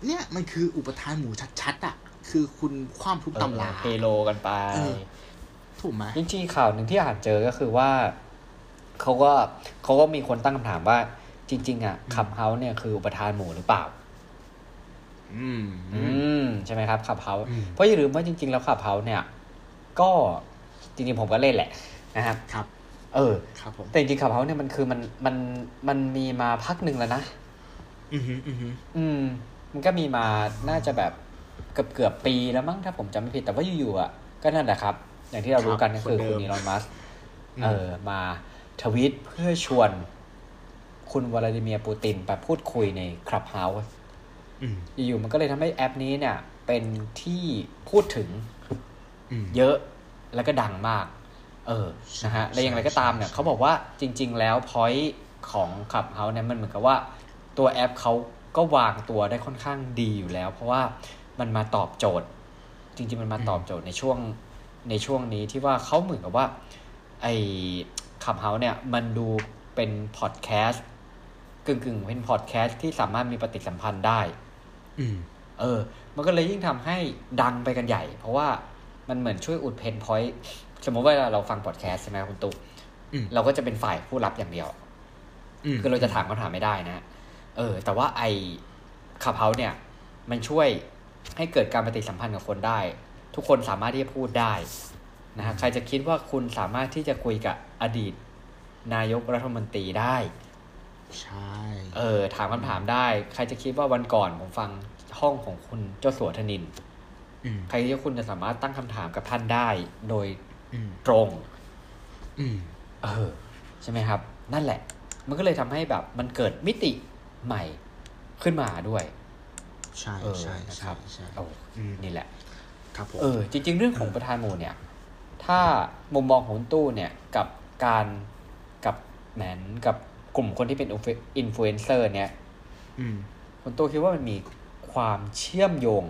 เนี่ยมันคืออุปทานหมู่ชัดๆอ่ะคือคุณคว่ำทุกตำราเฮโลกันไปถูกไหมจริงๆข่าวหนึ่งที่อ่านเจอก็คือว่าเขาก็เขาก็มีคนตั้งคำถามว่าจริงๆอ่ะขับเฮาเนี่ยคืออุปทานหมู่หรือเปล่าอืมอืมใช่ไหมครับขับเฮาเพราะอย่าลืมว่าจริงๆแล้วขับเฮาเนี่ยก็จริงๆผมก็เล่นแหละนะครับครับเออครับผมแต่จริงๆขับเฮาเนี่ยมันคือมันมันมันมีมาพักหนึ่งแล้วนะอือฮึอือฮึอืมมันก็มีมาน่าจะแบบเกือบเกือบปีแล้วมั้งถ้าผมจำไม่ผิดแต่ว่าอยู่ๆอ่ะก็นั่นแหละครับอย่างที่เรารู้กันก็คือคุณอีลอนมัสก์เออมาทวีตเพื่อชวนคุณวลาดิเมียร์ปูตินไปพูดคุยในขับเฮาอยู่ๆมันก็เลยทำให้แอปนี้เนี่ยเป็นที่พูดถึงเยอะแล้วก็ดังมาก เออนะฮะและอย่างไรก็ตามเนี่ยเขาบอกว่าจริงๆแล้วพอยต์ของClubhouseเนี่ยมันเหมือนกับว่าตัวแอปเขาก็วางตัวได้ค่อนข้างดีอยู่แล้วเพราะว่ามันมาตอบโจทย์จริงๆมันมาตอบโจทย์ในช่วงในช่วงนี้ที่ว่าเขาเหมือนกับว่าไอ้Clubhouseเนี่ยมันดูเป็นพอดแคสต์กึ่งๆเป็นพอดแคสต์ที่สามารถมีปฏิสัมพันธ์ได้อืมเออมันก็เลยยิ่งทำให้ดังไปกันใหญ่เพราะว่ามันเหมือนช่วยอุดเพนพอยต์สมมติว่าเราฟังพอดแคสต์ใช่ไหมคุณตุ๊กเราก็จะเป็นฝ่ายผู้รับอย่างเดียวคือเราจะถามคำถามไม่ได้นะเออแต่ว่าไอ้Clubhouseเนี่ยมันช่วยให้เกิดการปฏิสัมพันธ์กับคนได้ทุกคนสามารถที่จะพูดได้นะฮะใครจะคิดว่าคุณสามารถที่จะคุยกับอดีตนายกรัฐมนตรีได้ใช่เออถามคำถามได้ใครจะคิดว่าวันก่อนผมฟังห้องของคุณเจ้าสัวธนินใครที่คุณจะสามารถตั้งคำถามกับท่านได้โดยตรงเออใช่ไหมครับนั่นแหละมันก็เลยทำให้แบบมันเกิดมิติใหม่ขึ้นมาด้วยใช่ใช่นะครับโอ้นี่แหละครับผมเออจริงๆเรื่องของประธานหมู่เนี่ยถ้ามุมมองของตู้เนี่ยกับการกับแหมนกับกลุ่มคนที่เป็นอินฟลูเอนเซอร์เนี่ยคุณตู้คิดว่ามันมีความเชื่อมโยง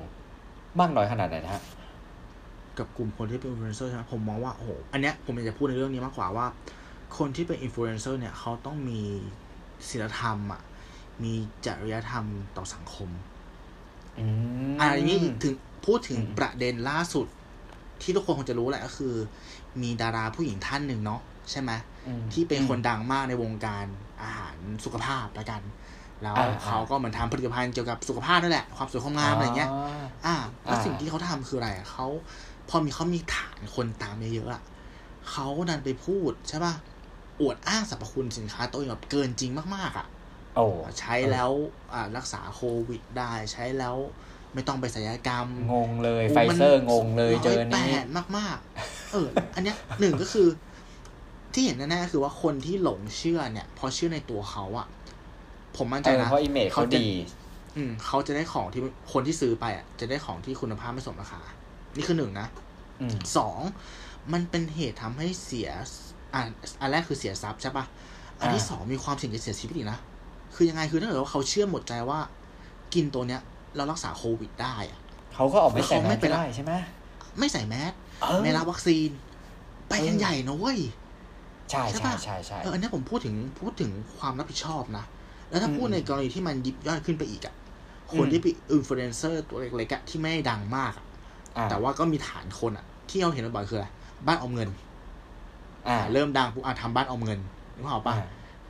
มากน้อยขนาดไหนนะฮะกับกลุ่มคนที่เป็นอินฟลูเอนเซอร์ใช่ไหมผมมองว่าโอ้โหอันเนี้ยผมอยากจะพูดในเรื่องนี้มากกว่าว่าคนที่เป็นอินฟลูเอนเซอร์เนี่ยเขาต้องมีศีลธรรมอ่ะมีจริยธรรมต่อสังคมอืมอันนี้ถึงพูดถึงประเด็นล่าสุดที่ทุกคนคงจะรู้แหละก็คือมีดาราผู้หญิงท่านหนึ่งเนาะใช่ไหมที่เป็นคนดังมากในวงการอาหารสุขภาพละกันแล้วเขาก็เหมือนทำผลิตภัณฑ์เกี่ยวกับสุขภาพนั่นแหละความสวยความงามอะไรเงี้ยอ่าแล้วสิ่งที่เขาทำคืออะไรเขาพอมีเขามีฐานคนตามเยอะๆอ่ะเขาดันไปพูดใช่ป่ะอวดอ้างสรรพคุณสินค้าตัวเองแบบเกินจริงมากๆอ่ะโอ้ใช้แล้วอ่ารักษาโควิดได้ใช้แล้วไม่ต้องไปศัลยกรรมงงเลยไฟเซอร์งงเลยเจอนี่แปลกมากๆเอออันเนี้ยหนึ่งก็คือที่เห็นแน่ๆคือว่าคนที่หลงเชื่อเนี่ยพอเชื่อในตัวเขาอ่ะผมมั่นใจนะเพราะ image เขาดีอืมเขาจะได้ของที่คนที่ซื้อไปอ่ะจะได้ของที่คุณภาพไม่สมราคานี่คือหนึ่งนะสองมันเป็นเหตุทำให้เสียอ่ะอันแรกคือเสียทรัพย์ใช่ป่ะอันที่สองมีความเสี่ยงจะเสียชีวิตอีกนะคือยังไงคือถ้าเกิดว่าเขาเชื่อหมดใจว่ากินตัวเนี้ยเรารักษาโควิดได้อ่ะเขาก็ออกไม่ใส่แมสได้ใช่ไหมไม่ใส่แมสไม่รับวัคซีนไปกันใหญ่นะเว้ยใช่ใช่ใช่ใช่เอออันนี้ผมพูดถึงพูดถึงความรับผิดชอบนะแล้วถ้าพูดในกรณีที่มันยิบย่อยขึ้นไปอีกอ่ะคนที่เป็นอินฟลูเอนเซอร์ตัวเล็กๆอ่ะที่ไม่ดังมากแต่ว่าก็มีฐานคนอ่ะที่เราเห็นบ่อยๆคืออะไรบ้านออมเงินอ่าเริ่มดังปุ๊บอ่ะทำบ้านออมเงินนึกออกป่ะ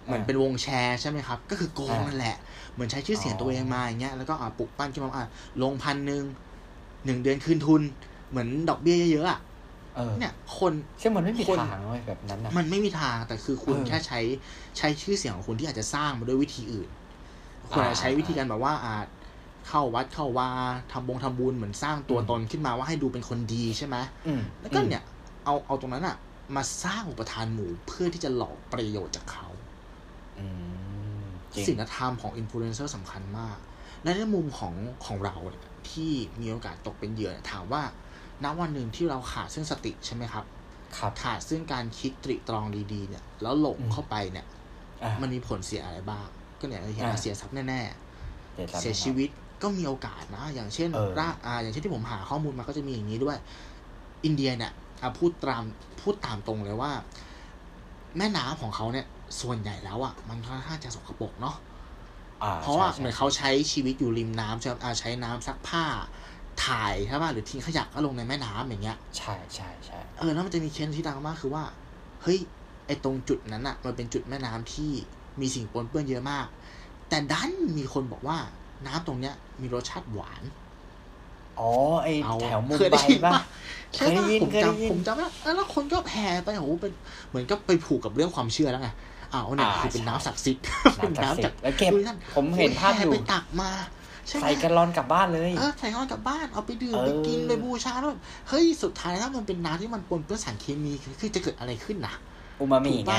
เหมือนเป็นวงแชร์ใช่ไหมครับก็คือโกงนั่นแหละเหมือนใช้ชื่อเสียงตัวเองมาอย่างเงี้ยแล้วก็อ่ะปลุกปั้นขึ้นมาอ่ะลงพันหนึ่งหนึ่งเดือนคืนทุนเหมือนดอกเบี้ยเยอะๆอ่ะเนี่ยคนใช่มันไม่มีทางเลยแบบนั้นนะมันไม่มีทางแต่คือคุณแค่ใช้ใช้ชื่อเสียงของคุณที่อาจจะสร้างมาด้วยวิธีอื่นคุณอาจจะใช้วิธีการแบบว่าอาจเข้าวัดเข้าวาทำบงทำบุญเหมือนสร้างตัวตนขึ้นมาว่าให้ดูเป็นคนดีใช่ไหมแล้วก็เนี่ยเอาเอาตรงนั้นอ่ะมาสร้างอุปทานหมู่เพื่อที่จะหลอกประโยชน์จากเขาศีลธรรมของอินฟลูเอนเซอร์สำคัญมากและในมุมของของเราที่มีโอกาสตกเป็นเหยื่อถามว่าณวันหนึ่งที่เราขาดซึ่งสติใช่ไหมครับขาดซึ่งการคิดตรีตรองดีๆเนี่ยแล้วหลงเข้าไปเนี่ยมันมีผลเสียอะไรบ้างก็เนี่ยเราเห็นเสียทรัพย์แน่ๆเสียชีวิตก็มีโอกาสนะอย่างเช่นร่างอ่าอย่างเช่นที่ผมหาข้อมูลมาก็จะมีอย่างนี้ด้วยอินเดียเนี่ยพูดตามพูดตามตรงเลยว่าแม่น้ำของเขาเนี่ยส่วนใหญ่แล้วอ่ะมันค่อนข้างจะสกปรกเนาะเพราะว่าเหมือนเขาใช้ชีวิตอยู่ริมน้ำใช่ไหมใช้น้ำซักผ้าถ่ายใช่ป่ะหรือทิ้งขยะก็ลงในแม่น้ำอย่างเงี้ยใช่ใช่ใช่เออแล้วมันจะมีเคสที่ดังมากคือว่าเฮ้ยไอตรงจุดนั้นอ่ะมันเป็นจุดแม่น้ำที่มีสิ่งปนเปื้อนเยอะมากแต่ดันมีคนบอกว่าน้ำตรงเนี้ยมีรสชาติหวานอ๋อไอแถวมุมไปป่ะเคยได้ยินผมจำผมจำแล้วแล้วคนก็แห่ไปโหเป็นเหมือนก็ไปผูกกับเรื่องความเชื่อแล้วไงอ้าวเนี่ยคือเป็นน้ำศักดิ์สิทธิ์เป็นน้ำจากแล้วเก็บผมเห็นภาพอยู่ไปตักมาใส่แกลลอนกลับบ้านเลยเออใส่แกลลอนกลับบ้านเอาไปดื่มไปกินไปบูชาแล้วเฮ้ยสุดท้ายแล้วมันเป็นน้ำที่มันปนเปื้อนสารเคมีคือจะเกิดอะไรขึ้นนะอูมามิไง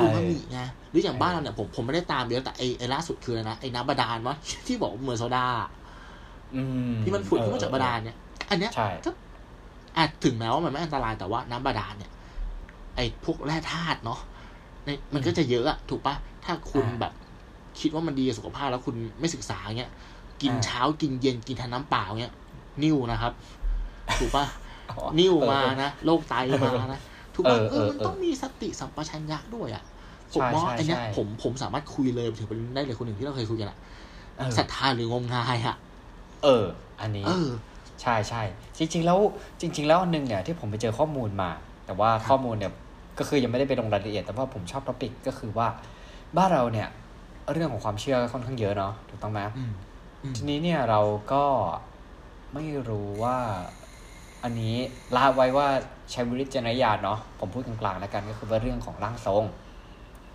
อูมามิไงหรืออย่างบ้านเราเนี่ยผมผมไม่ได้ตามเยอะแต่ไอไอล่าสุดคืออะไรนะไอน้ำบาดาลวะที่บอกเหมือนโซดาที่มันผุดขึ้นมาจากบาดาลเนี่ยอันเนี้ยก็อาจถึงแม้ว่ามันไม่อันตรายแต่ว่าน้ำบาดาลเนี่ย ไอ้พวกแร่ธาตุเนาะมันก็จะเยอะอะถูกปะถ้าคุณแบบคิดว่ามันดีกับสุขภาพแล้วคุณไม่ศึกษาเงี้ยกินเช้ากินเย็นกินทานน้ำเปล่าเงี้ยนิ่วนะครับถูกปะนิ่วมานะโรคไตมานะถูกปะเออมันต้องมีสติสัมปชัญญะด้วยอะผมมองอันเนี้ยผมผมสามารถคุยเลยถึงประเด็นได้เลยคนหนึ่งที่เราเคยคุยกันอะศรัทธาหรืองมงายอะเอออันนี้ใช่ใช่จริงๆแล้วจริงๆแล้วอันนึงเนี่ยที่ผมไปเจอข้อมูลมาแต่ว่าข้อมูลเนี่ยก็คือยังไม่ได้ไปลงรายละเอียดแต่ว่าผมชอบท็อปิกก็คือว่าบ้านเราเนี่ยเรื่องของความเชื่อค่อนข้างเยอะเนาะถูกต้องไหมทีนี้เนี่ยเราก็ไม่รู้ว่าอันนี้ลาไว้ว่าใช้วิจารณญาณเนาะผมพูดกลางๆแล้วกันก็คือว่าเรื่องของร่างทรง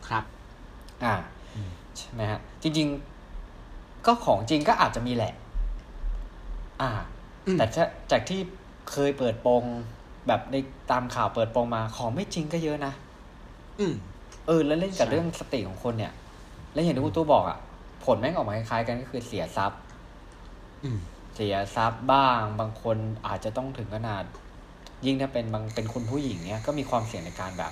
ครับอ่าใช่ไหมฮะจริงๆก็ของจริงก็อาจจะมีแหละอ่าแต่จากที่เคยเปิดโปงแบบในตามข่าวเปิดโปงมาของไม่จริงก็เยอะนะอืมเออแล้วเล่นกับเรื่องสติของคนเนี่ยแล้วอย่างที่คุณตู้บอกอ่ะผลแม่งออกมาคล้ายๆกันก็คือเสียทรัพย์อืมเสียทรัพย์บ้างบางคนอาจจะต้องถึงขนาดยิ่งถ้าเป็นบางเป็นคุณผู้หญิงเนี่ยก็มีความเสี่ยงในการแบบ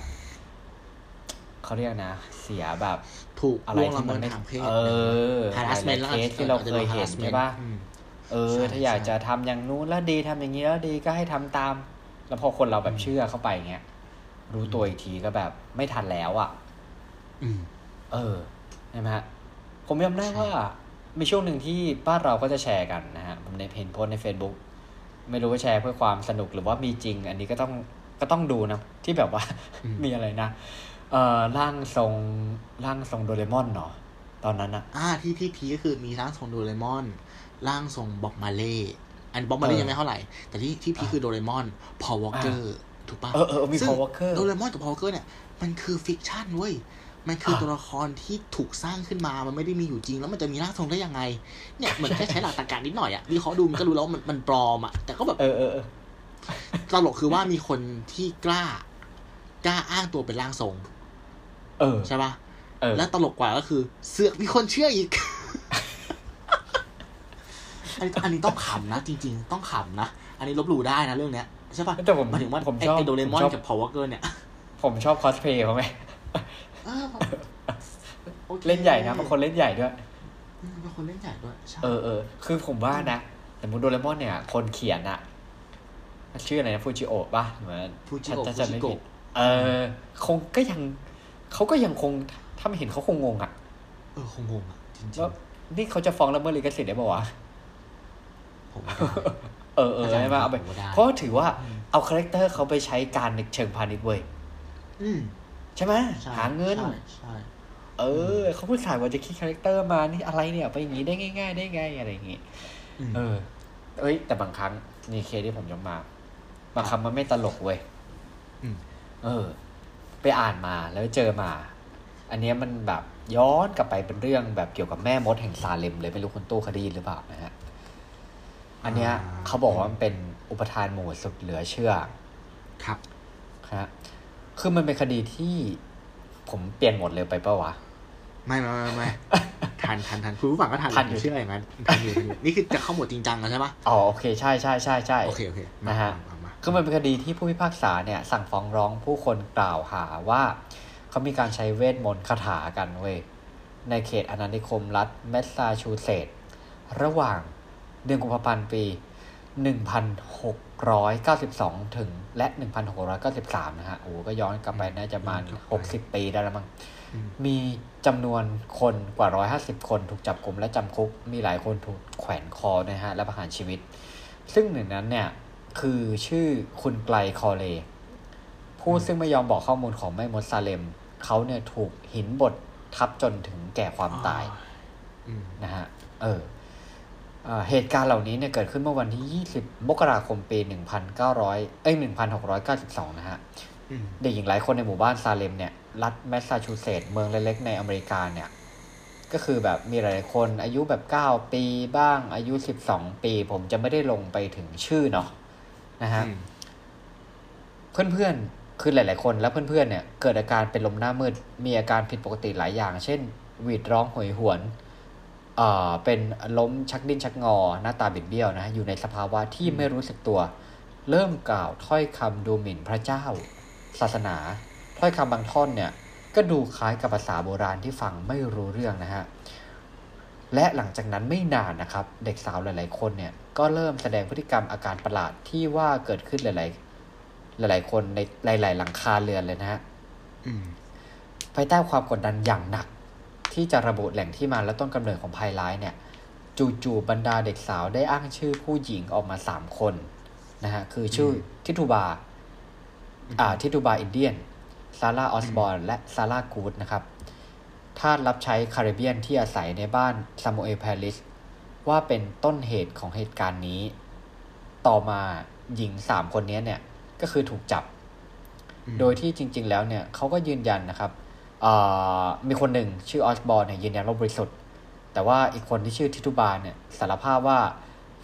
เขาเรียกนะเสียแบบถูกอะไรที่มันไม่เออในเคสที่เราเคยเห็นใช่ป่ะเออถ้าอยากจะทำอย่างนู้นแล้วดีทำอย่างนี้แล้วดีก็ให้ทำตามแล้วพอคนเราแบบเชื่อเข้าไปเงี้ยรู้ตัวอีกทีก็แบบไม่ทันแล้วอ่ะอืมเออใช่ไหมฮะผมจำได้ว่ามีช่วงหนึ่งที่บ้านเราก็จะแชร์กันนะฮะผมในเพจโพสใน Facebook ไม่รู้ว่าแชร์เพื่อความสนุกหรือว่ามีจริงอันนี้ก็ต้องก็ต้องดูนะที่แบบว่า มีอะไรนะเอ่อร่างทรงร่างทรงโดเรมอนเนาะตอนนั้นนะอ่าที่พี่พีก็คือมีร่างทรงโดเรมอนร่างทรงบ็อกมาเล่อันบ็อกมาเล่ยังไม่เท่าไหร่แต่ที่ที่พี่คือโดเรมอนพอลวอล์กเกอร์ถูกป่ะเออเออมีพอลวอล์กเกอร์โดเรมอนกับพอลวอล์กเกอร์เนี่ยมันคือฟิกชั่นเว้ยมันคือตัวละครที่ถูกสร้างขึ้นมามันไม่ได้มีอยู่จริงแล้วมันจะมีร่างทรงได้ยังไงเนี่ยเหมือนแค่ใช้หลักตรรกะนิดหน่อยอ่ะวิเคราะห์ดูมันก็รู้แล้วมันมันปลอมอ่ะแต่ก็แบบเออเออตลกคือว่ามีคนที่กล้ากล้าอ้างตัวเป็นร่างทรงเออใช่ป่ะแล้วตลกกว่าก็คือเสือกมีคนเชื่ออีกอันนี้อันนี้ต้องขำนะจริงๆต้องขำนะอันนี้ลบหลู่ได้นะเรื่องเนี้ยใช่ป่ะแต่ผมมาถึงว่าผมชอบโดเรมอนกับพอลวอล์กเกอร์เนี่ยผมชอบคอสเพลย์เขาไหมเล่นใหญ่นะบางคนเล่นใหญ่ด้วยบางคนเล่นใหญ่ด้วยเออเออคือผมว่านะแต่มูโดเรมอนเนี่ยคนเขียนอะชื่ออะไรนะฟูจิโอะป่ะเหมือนฟูจิโอะฟูจิโกะเออคงก็ยังเขาก็ยังคงถ้าไม่เห็นเขาคงงงอะเออคงงงอะจริงๆแล้วนี่เขาจะฟ้องละเมิดลิขสิทธิ์ได้ป่าววะผมเออเออใช่ป่ะเอาไปเพราะถือว่าเอาคาแรคเตอร์เขาไปใช้การในเชิงพาณิชย์เว้ยอืมใช่ไหมหาเงินเออเขาพูดถ่ายว่าจะคิดคาแรคเตอร์มานี่อะไรเนี่ยไปอย่างนี้ได้ง่ายๆได้ไงอะไรอย่างงี้เออเอ้ยแต่บางครั้งนี่เคสที่ผมยกมาบางครั้งมันไม่ตลกเว้ยเออไปอ่านมาแล้วเจอมาอันนี้มันแบบย้อนกลับไปเป็นเรื่องแบบเกี่ยวกับแม่มดแห่งซาเลมเลยไม่รู้คนตู้คดีหรือเปล่านะฮะอันเนี้ยเขาบอกว่ามันเป็นอุปทานหมู่สุดเหลือเชื่อครับฮะคือมันเป็นคดีที่ผมเปลี่ยนหมดเลยไปป่าววะไม่ไม่ไม่ไม่ ทันทันทันคุณผู้ฟังก็ทันทันอยู่เชื่ออะไรมันทันอยู่ทันอยู่นี่คือจะเข้าหมดจริงจังแล้วใช่ปะอ๋อโอเคใช่ใช่ใช่ใช่โอเคโอเคนะฮะคือมันเป็นคดีที่ผู้พิพากษาเนี่ยสั่งฟ้องร้องผู้คนกล่าวหาว่าเขามีการใช้เวทมนต์คาถากันเว้ยในเขตอาณานิคมรัฐแมสซาชูเซตส์ระหว่างเดือนกุมภาพันธ์ปีหนึ่งพันหกร้อยเก้าสิบสองถึงและหนึ่งพันหกร้อยเก้าสิบสามนะฮะโอ้ก็ย้อนกลับไปน่าจะประมาณหกสิบปีได้แล้วมั้งมีจำนวนคนกว่าหนึ่งร้อยห้าสิบคนถูกจับกุมและจำคุกมีหลายคนถูกแขวนคอนะฮะและประหารชีวิตซึ่งหนึ่งนั้นเนี่ยคือชื่อคุณไกลคอเลผู้ซึ่งไม่ยอมบอกข้อมูลของแม่มดซาเลมเขาเนี่ยถูกหินบดทับจนถึงแก่ความตายนะฮะเออเหตุการณ์เหล่านี้เนี่ยเกิดขึ้นเมื่อวันที่ยี่สิบมกราคมปีหนึ่งพันเก้าร้อยเอ้ยหนึ่งพันหกร้อยเก้าสิบสองนะฮะเด็กหญิงหลายคนในหมู่บ้านซาเลมเนี่ยรัฐแมสซาชูเซตส์เมืองเล็กๆในอเมริกาเนี่ยก็คือแบบมีหลายคนอายุแบบเก้าปีบ้างอายุสิบสองปีผมจะไม่ได้ลงไปถึงชื่อเนาะนะฮะเพื่อนๆคือหลายๆคนและเพื่อนๆเนี่ยเกิดอาการเป็นลมหน้ามืดมีอาการผิดปกติหลายอย่างเช่นหวีดร้องหวยหวนเอ่อเป็นล้มชักดิ้นชักงอหน้าตาบิดเบี้ยวนะอยู่ในสภาวะที่ไม่รู้สึกตัวเริ่มกล่าวถ้อยคำดูหมิ่นพระเจ้าศาสนา ถ้อยคำบางท่อนเนี่ยก็ดูคล้ายกับภาษาโบราณที่ฟังไม่รู้เรื่องนะฮะและหลังจากนั้นไม่นานนะครับเด็กสาวหลายๆคนเนี่ยก็เริ่มแสดงพฤติกรรมอาการประหลาดที่ว่าเกิดขึ้นหลายๆหลายๆคนในหลายๆหลังคาเรือนเลยนะฮะภายใต้ความกดดันอย่างหนักที่จะระบุแหล่งที่มาและต้นกำเนิดของภัยร้ายเนี่ยจู่ๆบรรดาเด็กสาวได้อ้างชื่อผู้หญิงออกมาสามคนนะฮะคือชื่อทิทูบาอ่าทิทูบาอินเดียนซาร่าออสบอร์นและซาร่ากูดนะครับทาสรับใช้คาริบเบียนที่อาศัยในบ้านซามูเอลแพริสว่าเป็นต้นเหตุของเหตุการณ์นี้ต่อมาหญิงสามคนนี้เนี่ยก็คือถูกจับโดยที่จริงๆแล้วเนี่ยเขาก็ยืนยันนะครับมีคนหนึ่งชื่อออสบอร์นเนี่ยยืนยันว่าบริสุทธิ์แต่ว่าอีกคนที่ชื่อทิทูบาเนี่ยสารภาพว่า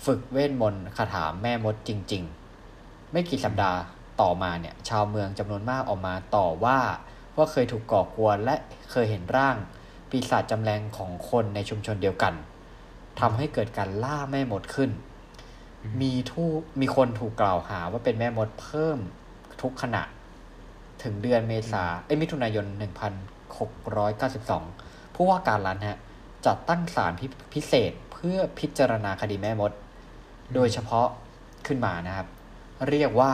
ฝึกเวทมนต์คาถาแม่มดจริงๆไม่กี่สัปดาห์ต่อมาเนี่ยชาวเมืองจำนวนมากออกมาต่อว่าว่าเคยถูกก่อกวนและเคยเห็นร่างปีศาจจำแรงของคนในชุมชนเดียวกันทำให้เกิดการล่าแม่มดขึ้น mm-hmm. มีทูมีคนถูกกล่าวหาว่าเป็นแม่มดเพิ่มทุกขณะถึงเดือนเมษา mm-hmm. เอ้ยมิถุนายนหนึ่งพันหกร้อยเก้าสิบสองผู้ว่าการรัฐฮะจัดตั้งศาลพิเศษเพื่อพิจารณาคดีแม่มด mm-hmm. โดยเฉพาะขึ้นมานะครับเรียกว่า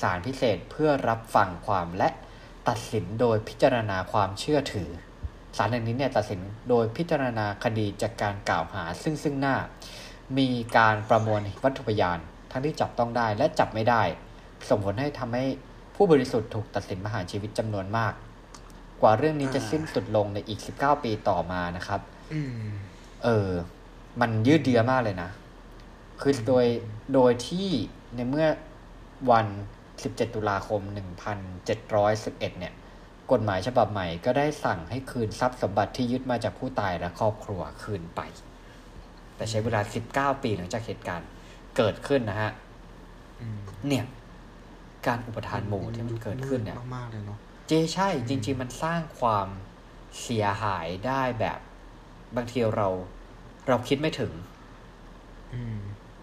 ศาลพิเศษเพื่อรับฟังความและตัดสินโดยพิจารณาความเชื่อถือศาลแห่งนี้เนี่ยตัดสินโดยพิจารณาคดีจากการกล่าวหาซึ่งซึ่งหน้ามีการประมวลวัตถุพยานทั้งที่จับต้องได้และจับไม่ได้ส่งผลให้ทำให้ผู้บริสุทธิ์ถูกตัดสินประหารชีวิตจำนวนมากกว่าเรื่องนี้จะสิ้นสุดลงในอีกสิบเก้าปีต่อมานะครับเออมันยืดเยื้อมากเลยนะคือโดยโดยที่ในเมื่อวันสิบเจ็ดตุลาคมหนึ่งพันเจ็ดร้อยสิบเอ็ดเนี่ยกฎหมายฉบับใหม่ก็ได้สั่งให้คืนทรัพย์สมบัติที่ยึดมาจากผู้ตายและครอบครัวคืนไปแต่ใช้เวลาสิบเก้าปีหลังจากเหตุการณ์เกิดขึ้นนะฮะเนี่ยการอุปทานหมู่ที่มันเกิดขึ้นเนี่ยมากๆเลยเนาะเจใช่จริงๆมันสร้างความเสียหายได้แบบบางทีเราเราคิดไม่ถึง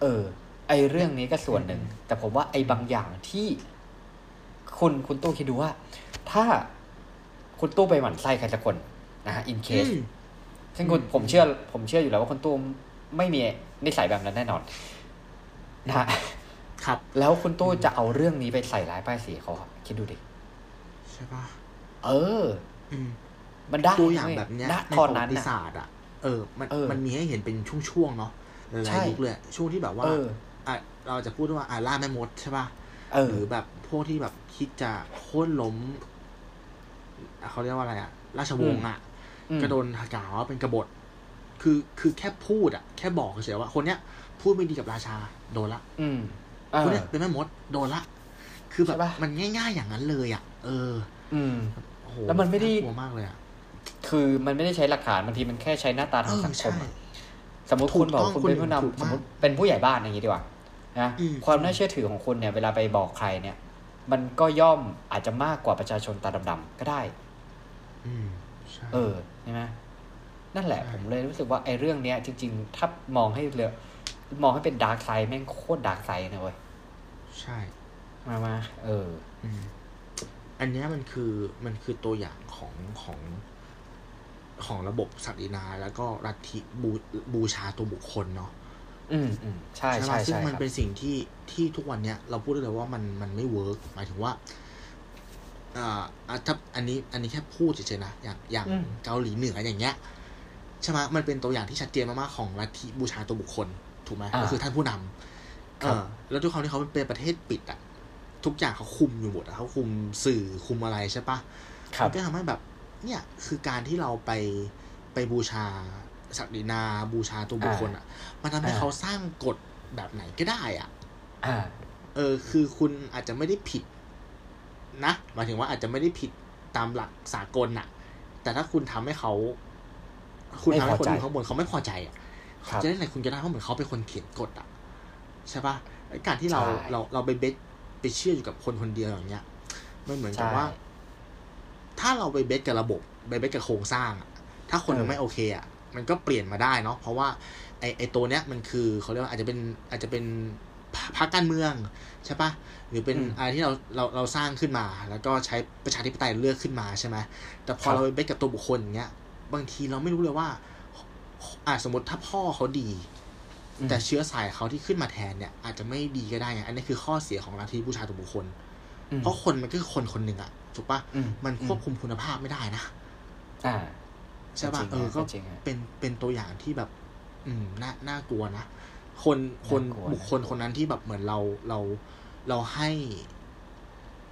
เออไอ้เรื่องนี้ก็ส่วนหนึ่งแต่ผมว่าไอ้บางอย่างที่คุณคุณตู้คิดดูว่าถ้าคุณตู้ไปหมั่นไส้ใครสักคนนะฮะ in case ซึ่งคุณผมเชื่อผมเชื่ออยู่แล้วว่าคุณตู้ไม่มีนิสัยแบบนั้นแน่นอนนะฮะครับแล้วคุณตู้จะเอาเรื่องนี้ไปใส่ร้ายป้ายสีเขาคิดดูดิใช่ป่ะเออมันได้ตัวอย่างแบบเนี้ยในประวัติศาสตร์อ่ะเออมันมันมีให้เห็นเป็นช่วงๆเนาะหลายยุคเลยช่วงที่แบบว่าเราจะพูดว่าอาล่าแม่มดใช่ป่ะหรือแบบพวกที่แบบคิดจะโค่นล้มเขาเรียกว่าอะไรอ่ะราชวงศ์อ่ะก็โดนกล่าวว่าเป็นกบฏคือคือแค่พูดอ่ะแค่บอกเฉยๆว่าคนเนี้ยพูดไม่ดีกับราชาโดนละคนเนี้ยเป็นแม่มดโดนละคือแบบมันง่ายๆอย่างนั้นเลยอ่ะเออโอ้โหแล้วมันไม่ได้กลัวมากเลยอ่ะคือมันไม่ได้ใช้หลักฐานบางทีมันแค่ใช้หน้าตาทางสังคมสมมติคุณบอกคุณเป็นผู้นำสมมติเป็นผู้ใหญ่บ้านอย่างนี้ดีกว่านะความน่าเชื่อถือของคุณเนี่ยเวลาไปบอกใครเนี่ยมันก็ย่อมอาจจะมากกว่าประชาชนตาดำๆก็ได้เออใช่ไหมนั่นแหละผมเลยรู้สึกว่าไอ้เรื่องเนี้ยจริงๆถ้ามองให้เร็วมองให้เป็นดาร์กไซด์แม่งโคตรดาร์กไซด์นะเว้ยใช่มามาเอออันเนี้ยมันคือมันคือตัวอย่างของของของระบบศักดินาแล้วก็ลัทธิบูบูชาตัวบุคคลเนาะอืมอืมใช่ใช่ซึ่งมันเป็นสิ่งที่ที่ทุกวันเนี้ยเราพูดได้เลยว่ามันมันไม่เวิร์กหมายถึงว่าอ่าถ้าอันนี้อันนี้แค่พูดเฉยๆนะอย่างอย่างเกาหลีเหนืออย่างเงี้ยใช่ไหมมันเป็นตัวอย่างที่ชัดเจนมากๆของลัทธิบูชาตัวบุคคลถูกไหมก็คือท่านผู้นำเออแล้วด้วยความที่เขาเป็นประเทศปิดอ่ะทุกอย่างเขาคุมอยู่หมดเขาคุมสื่อคุมอะไรใช่ปะครับก็ทำให้แบบเนี่ยคือการที่เราไปไปบูชาศักดินาบูชาตัวบุคคลอ่ะมันทำให้เขาสร้างกฎแบบไหนก็ได้อ่ะเออคือคุณอาจจะไม่ได้ผิดนะหมายถึงว่าอาจจะไม่ได้ผิดตามหลักสากลน่ะแต่ถ้าคุณทำให้เขาคุณทำให้คนอยู่ข้างบนเขาไม่พอใจอ่ะจะได้อะไรคุณจะได้เพราะเหมือนเขาเป็นคนเขียนกฎอ่ะใช่ป่ะการที่เราเราเราไปเบสไปเชื่ออยู่กับคนคนเดียวอย่างเงี้ยไม่เหมือนกับว่าถ้าเราไปเบสกับระบบไปเบสกับโครงสร้างถ้าคนมันไม่โอเคอ่ะมันก็เปลี่ยนมาได้เนาะเพราะว่าไอไอตัวเนี้ยมันคือเขาเรียกว่าอาจจะเป็นอาจจะเป็น พรรคการเมืองใช่ปะหรือเป็นอะไรที่เราเราเราสร้างขึ้นมาแล้วก็ใช้ประชาธิปไตยเลือกขึ้นมาใช่ไหมแต่พอเราไปกับตัวบุคคลอย่างเงี้ยบางทีเราไม่รู้เลยว่าอ่ะสมมติถ้าพ่อเขาดีแต่เชื้อสายเขาที่ขึ้นมาแทนเนี่ยอาจจะไม่ดีก็ได้อันนี้คือข้อเสียของลัทธิบูชาตัวบุคคลเพราะคนมันก็คือคนคนหนึ่งอ่ะถูกปะมันควบคุมคุณภาพไม่ได้นะอ่าใช่ป่ะเออก็เป็นเป็นตัวอย่างที่แบบอืมน่าน่ากลัวนะคนคนบุคคลคนนั้นที่แบบเหมือนเราเราเราให้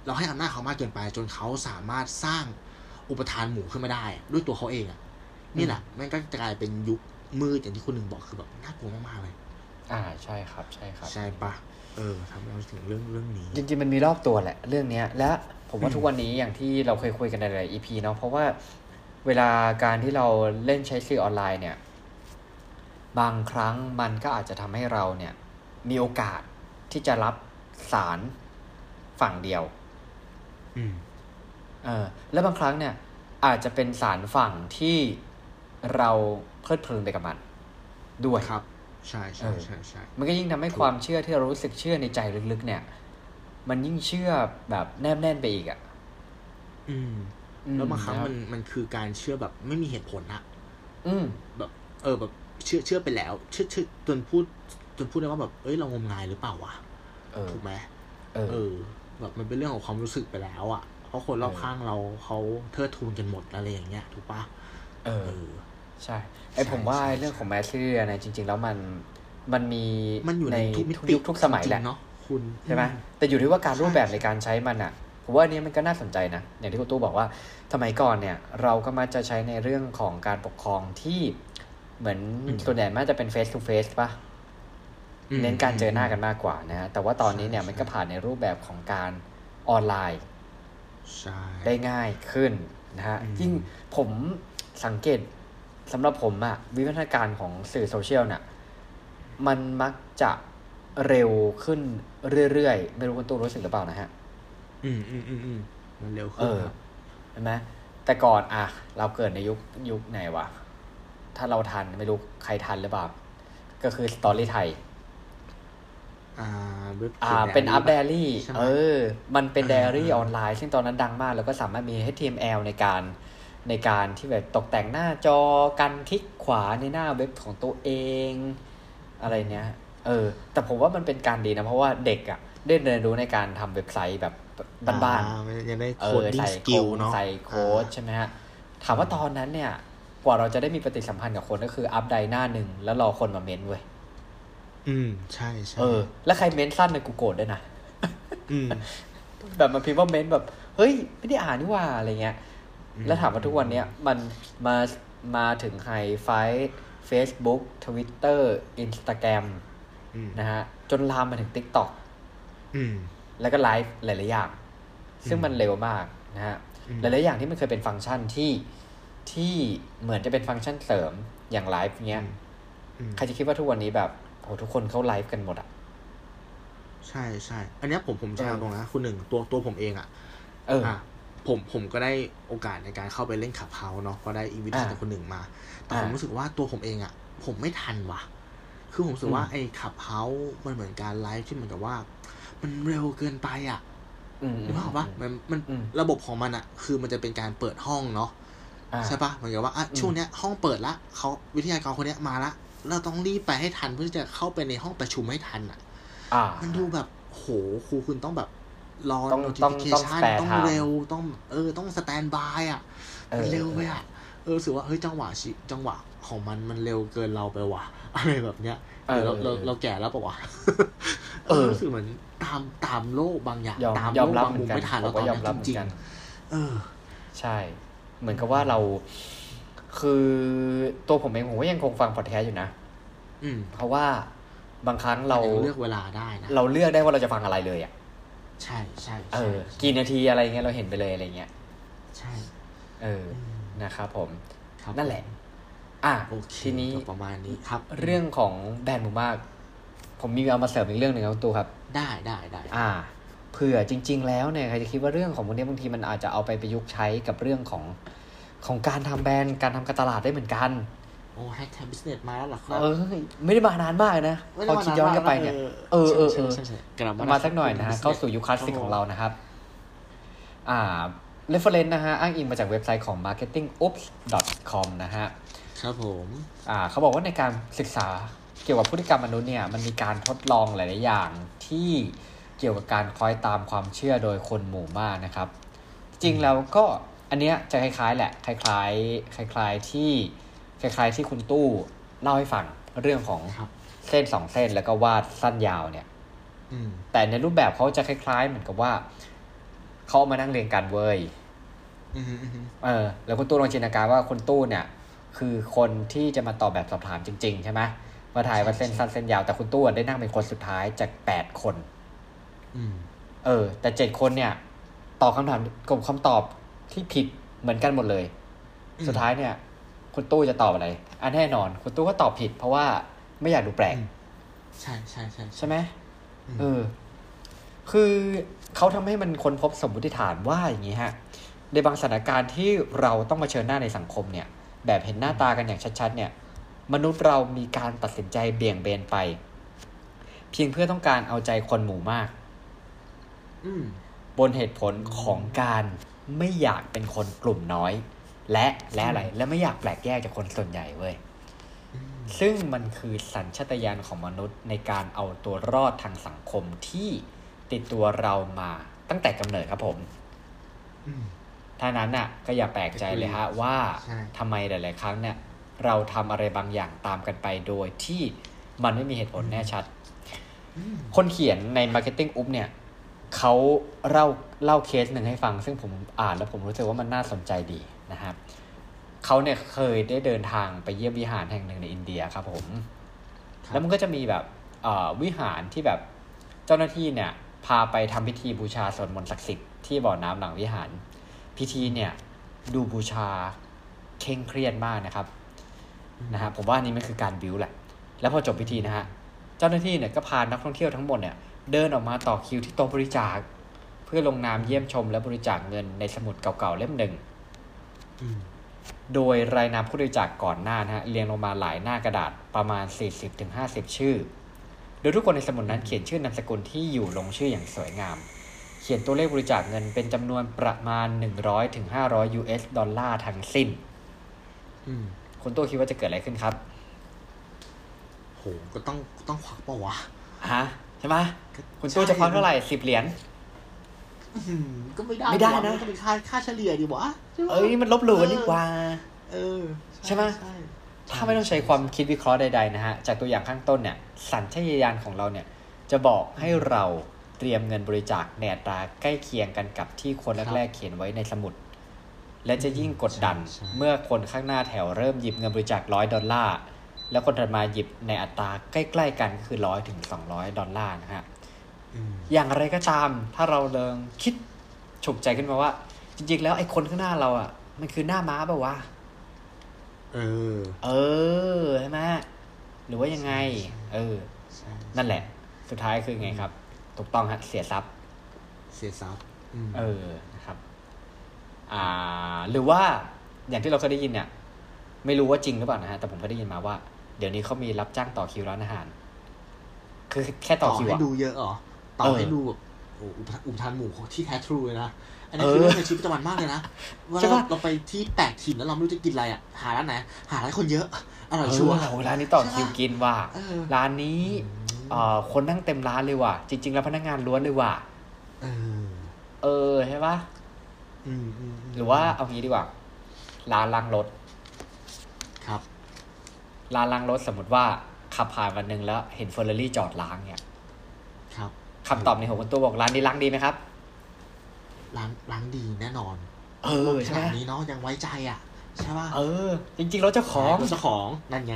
เราให้อำนาจเขามากเกินไปจนเขาสามารถสร้างอุปทานหมู่ขึ้นมาได้ด้วยตัวเขาเองอ่ะนี่แหละมันก็จะกลายเป็นยุคมืดอย่างที่คุณหนึ่งบอกคือแบบน่ากลัวมากๆเลยอ่าใช่ครับใช่ครับใช่ปะเออทำให้เราถึงเรื่องเรื่องนี้จริงๆมันมีรอบตัวแหละเรื่องเนี้ยและผมว่าทุกวันนี้อย่างที่เราเคยคุยกันในหลาย อี พี เนาะเพราะว่าเวลาการที่เราเล่นใช้สื่อออนไลน์เนี่ยบางครั้งมันก็อาจจะทำให้เราเนี่ยมีโอกาสที่จะรับสารฝั่งเดียวอืมเออและบางครั้งเนี่ยอาจจะเป็นสารฝั่งที่เราเพลิดเพลินไปกับมันด้วยครับใช่ใช่ใช่ใช่มันก็ยิ่งทำให้ความเชื่อที่เรารู้สึกเชื่อในใจลึกๆเนี่ยมันยิ่งเชื่อแบบแนบแน่นไปอีกอ่ะอืมแล้วบางครั้งมันมันคือการเชื่อแบบไม่มีเหตุผลอะอืมแบบเออแบบเชื่อเชื่อไปแล้วเชื่อเชื่อจนพูดจนพูดได้ว่าแบบเอ้ยเรางมงายหรือเปล่าวะถูกไหมเออเออแบบมันเป็นเรื่องของความรู้สึกไปแล้วอะเพราะคนรอบข้างเราเขาเทิดทูนกันหมดอะไรอย่างเงี้ยถูกปะเออใช่ไอผมว่าเรื่องของแมสซิเรียนะจริงๆแล้วมันมันมีมันอยู่ในยุคทุกสมัยแหละเนาะคุณใช่ไหมแต่อยู่ที่ว่าการรูปแบบในการใช้มันอะผมว่าอันนี้มันก็น่าสนใจนะอย่างที่คุณตู้บอกว่าสมัยก่อนเนี่ยเราก็มักจะใช้ในเรื่องของการปกครองที่เหมือนส่วนใหญ่มักจะเป็น face to face ป่ะเน้นการเจอหน้ากันมากกว่านะฮะแต่ว่าตอนนี้เนี่ยมันก็ผ่านในรูปแบบของการออนไลน์ได้ง่ายขึ้นนะฮะยิ่งผมสังเกตสำหรับผมอะวิวัฒนาการของสื่อโซเชียลเนี่ยมันมักจะเร็วขึ้นเรื่อยๆไม่รู้คุณตู้รู้สึกหรือเปล่านะฮะอืมอืมอืมอืมมันเร็วขึ้นใช่ไหมแต่ก่อนอ่ะเราเกิดในยุคยุคไหนวะถ้าเราทันไม่รู้ใครทันหรือเปล่าก็คือสตอรี่ไทยอ่าอ่าเป็นอัพไดอารี่เออมันเป็นไดอารี่ออนไลน์ซึ่งตอนนั้นดังมากแล้วก็สามารถมี เอช ที เอ็ม แอล ในการในการที่แบบตกแต่งหน้าจอการคลิกขวาในหน้าเว็บของตัวเองอะไรเนี้ยเออแต่ผมว่ามันเป็นการดีนะเพราะว่าเด็กอ่ะได้เรียนรู้ในการทำเว็บไซต์แบบบ้านๆยังได้โคดดิ้งสกิลเนาะใส่โค้ดใช่ไหมฮะถามว่าตอนนั้นเนี่ยกว่าเราจะได้มีปฏิสัมพันธ์กับคนก็คืออัพไดหน้าหนึ่งแล้วรอคนมาเม้นเว้ยอืมใช่ใช่เออแล้วใครเม้นสั้นเนี่ยกูโกรธด้วยนะอืมแบบมันพิมพ์ว่าเม้นแบบเฮ้ยไม่ได้อ่านนี่ว่าอะไรเงี้ยแล้วถามว่าทุกวันเนี้ยมันมามาถึงไฮไฟท์เฟซบุ๊กทวิตเตอร์อินสตาแกรมนะฮะจนลามมาถึงติ๊กต็อกแล้วก็ไลฟ์หลายๆอย่างซึ่งมันเร็วมากนะฮะหลายๆอย่างที่มันเคยเป็นฟังก์ชันที่ที่เหมือนจะเป็นฟังก์ชันเสริมอย่างไลฟ์เงี้ยใครจะคิดว่าทุกวันนี้แบบโอ้ทุกคนเขาไลฟ์กันหมดอ่ะใช่ใช่อันนี้ผมผมแชร์ตรงนะคุณหนึ่งตัวตัวผมเองอ่ะเออผมผมก็ได้โอกาสในการเข้าไปเล่นClubhouseเนาะก็ได้อีวิทจากคนหนึ่งมาแต่ผมรู้สึกว่าตัวผมเองอ่ะผมไม่ทันว่ะคือผมรู้สึกว่าไอ้Clubhouseมันเหมือนการไลฟ์ที่เหมือนกับว่ามันเร็วเกินไปอ่ะรู้เปล่าปะมันมันระบบของมันอ่ะคือมันจะเป็นการเปิดห้องเนาะใช่ปะเหมือนกับว่าอ่ะช่วงเนี้ยห้องเปิดละเขาวิทยากรคนเนี้ยมาละเราต้องรีบไปให้ทันเพื่อจะเข้าไปในห้องประชุมให้ทันอ่ะมันดูแบบโหครูคุณต้องแบบรอ notification ต้องเร็วต้องเออต้องสแตนบายอ่ะมันเร็วไปอ่ะเออรู้สึกว่าเฮ้ยจังหวะชิจังหวะของมันมันเร็วเกินเราไปว่ะอะไรแบบเนี้ยเออเราเราเราแก่แล้วป่ะวะเออรู้สึกเหมือนตามตามโลกบางอย่างตามโลกบางมุมไม่ทันเราตอนนี้จริงๆเออใช่เหมือนกับว่าเราคือตัวผมเองผมก็ยังคงฟังพอดแคสต์อยู่นะอืมเพราะว่าบางครั้งเราเลือกเวลาได้นะเราเลือกได้ว่าเราจะฟังอะไรเลยอ่ะใช่ใช่เออกี่นาทีอะไรเงี้ยเราเห็นไปเลยอะไรเงี้ยใช่เออนะครับผมนั่นแหละอ่ะทีนี้ประมาณนี้ครับเรื่องของแบรนด์มูมากผมมีเอามาเสริมอีกเรื่องหนึ่งครับตัวครับได้ได้ได้อ่าเผื่อจริงๆแล้วเนี่ยใครจะคิดว่าเรื่องของพวกนี้บางทีมันอาจจะเอาไปประยุกต์ใช้กับเรื่องของของการทำแบรนด์การทำการตลาดได้เหมือนกัน โอ้แฮกแท็บบิสเนสมาแล้วหรอครับเออไม่ได้มานานมากนะพอคิดย้อนกลับไปเนี่ยเออเออเออมาสักหน่อยนะฮะเข้าสู่ยุคคลาสสิกของเรานะครับอ่าreference นะฮะอ้างอิงมาจากเว็บไซต์ของ marketing ops dot com นะฮะครับผมอ่าเขาบอกว่าในการศึกษาเกี่ยวกับพฤติกรรมมนุษย์เนี่ยมันมีการทดลองหลายๆอย่างที่เกี่ยวกับการคอยตามความเชื่อโดยคนหมู่มากนะครับจริงแล้วก็อันเนี้ยจะคล้ายๆแหละคล้ายๆคล้ายๆที่คล้ายๆที่คุณตู้เล่าให้ฟังเรื่องของเส้นสองเส้นแล้วก็วาดสั้นยาวเนี่ยแต่ในรูปแบบเขาจะคล้ายๆเหมือนกับว่าเขามานั่งเรียงกันเว้ยเออแล้วคุณตู้ลองจินตนาการว่าคุณตู้เนี่ยคือคนที่จะมาตอบแบบสอบถามจริงๆใช่ไหมมาถ่ายว่าเส้นสั้นเส้นยาวแต่คุณตู้ได้นั่งเป็นคนสุดท้ายจากแปดคนเออแต่เจ็ดคนเนี่ยตอบคำถามกลุ่มคำตอบที่ผิดเหมือนกันหมดเลยสุดท้ายเนี่ยคุณตู้จะตอบอะไรอันแน่นอนคุณตู้ก็ตอบผิดเพราะว่าไม่อยากดูแปลกใช่ใช่ใช่ใช่ไหมเออคือเขาทำให้มันค้นพบสมมติฐานว่าอย่างนี้ฮะในบางสถานการณ์ที่เราต้องมาเผชิญหน้าในสังคมเนี่ยแบบเห็นหน้าตากันอย่างชัดๆเนี่ยมนุษย์เรามีการตัดสินใจเบี่ยงเบนไปเพียงเพื่อต้องการเอาใจคนหมู่มากบนเหตุผลของการไม่อยากเป็นคนกลุ่มน้อยและและอะไรและไม่อยากแปลกแยกจากคนส่วนใหญ่เว้ยซึ่งมันคือสัญชาตญาณของมนุษย์ในการเอาตัวรอดทางสังคมที่ติดตัวเรามาตั้งแต่กำเนิดครับผมถ้านั้นน่ะก็อย่าแปลกใจเลยฮะว่าทำไมหลายๆครั้งเนี่ยเราทำอะไรบางอย่างตามกันไปโดยที่มันไม่มีเหตุผลแน่ชัดคนเขียนใน Marketing Up เนี่ยเขาเล่าเล่าเคสหนึ่งให้ฟังซึ่งผมอ่านแล้วผมรู้สึกว่ามันน่าสนใจดีนะครับเขาเนี่ยเคยได้เดินทางไปเยี่ยมวิหารแห่งหนึ่งในอินเดียครับผมแล้วมันก็จะมีแบบวิหารที่แบบเจ้าหน้าที่เนี่ยพาไปทำพิธีบูชาสวดมนต์ศักดิ์สิทธิ์ที่บ่อน้ำหลังวิหารพิธีเนี่ยดูบูชาเคร่งเครียดมากนะครับนะฮะผมว่านี่มันคือการบิ้วแหละแล้วพอจบพิธีนะฮะเจ้าหน้าที่เนี่ยก็พานักท่องเที่ยวทั้งหมดเนี่ยเดินออกมาต่อคิวที่โต๊ะบริจาคเพื่อลงนามเยี่ยมชมและบริจาคเงินในสมุดเก่าๆเล่มหนึ่งโดยรายนามผู้บริจาค ก่อนหน้านะฮะเรียงลงมาหลายหน้ากระดาษประมาณ สี่สิบถึงห้าสิบ ชื่อโดยทุกคนในสมุดนั้นเขียนชื่อนามสกุลที่อยู่ลงชื่ออย่างสวยงามเขียนตัวเลขบริจาคเงินเป็นจำนวนประมาณ หนึ่งร้อยถึงห้าร้อย ยู เอส ดอลลาร์ทั้งสิ้นคุณตัวคิดว่าจะเกิดอะไรขึ้นครับโหก็ต้องต้องควักเปล่าวะฮะใช่ไหมคุณตัวจะควักเท่าไหร่สิบเหรียญก็ไม่ได้ไม่ได้นะก็เป็นค่าค่าเฉลี่ยดีวะเอ้ยมันลบหลู่ดีกว่าเออใช่ไหมถ้าไม่ต้องใช้ความคิดวิเคราะห์ใดๆนะฮะจากตัวอย่างข้างต้นเนี่ยสัญชาตญาณของเราเนี่ยจะบอกให้เราเตรียมเงินบริจาคในอัตราใกล้เคียงกันกับที่คนแรกๆเขียนไว้ในสมุดและจะยิ่งกดดันเมื่อคนข้างหน้าแถวเริ่มหยิบเงินบริจาคหนึ่งร้อยดอลลาร์แล้วคนถัดมาหยิบในอัตราใกล้ๆกันคือหนึ่งร้อยถึงสองร้อยดอลลาร์นะฮะอย่างไรก็ตามถ้าเราเริ่มคิดฉุกใจขึ้นมาว่าจริงๆแล้วไอ้คนข้างหน้าเราอ่ะมันคือหน้าม้าเปล่าวะเออเออใช่ไหมหรือว่ายังไงเออนั่นแหละสุดท้ายคือไงครับถูกต้องฮะเสียทรัพย์เสียทรัพย์เออนะครับอ่าหรือว่าอย่างที่เราเคยได้ยินเนี่ยไม่รู้ว่าจริงหรือเปล่านะฮะแต่ผมเคยได้ยินมาว่าเดี๋ยวนี้เขามีรับจ้างต่อคิวร้านอาหารคือแค่ต่อคิวให้ดูเยอะอ๋อต่อให้ดูแบบโอ้อุปทานหมู่ที่แท้ทรูเลยนะอันนี้คือเรื่องในชีวิตประจำวันมากเลยนะว่าเราไปที่แปลกถิ่นแล้วเราไม่รู้จะกินอะไรอ่ะหาร้านไหนหาร้านคนเยอะอร่อยชัวร์ร้านนี้ต่อคิวกินว่ะร้านนี้คนนั่งเต็มร้านเลยว่ะจริงๆแล้วพนักงานล้วนเลยว่ะเออเออใช่ป่ะหรือว่าเอางี้ดีกว่าร้านล้างรถครับร้านล้างรถสมมติว่าขับผ่านวันนึงแล้วเห็นเฟอร์รารี่จอดล้างเนี่ยครับคำตอบในหัวคุณตัวบอกร้านนี้ล้างดีไหมครับล้างล้างดีแน่นอนเออใช่ไหมนี้เนาะยังไว้ใจอ่ะใช่ป่ะเออจริงๆรถเจ้าของรถเจ้าของนั่นไง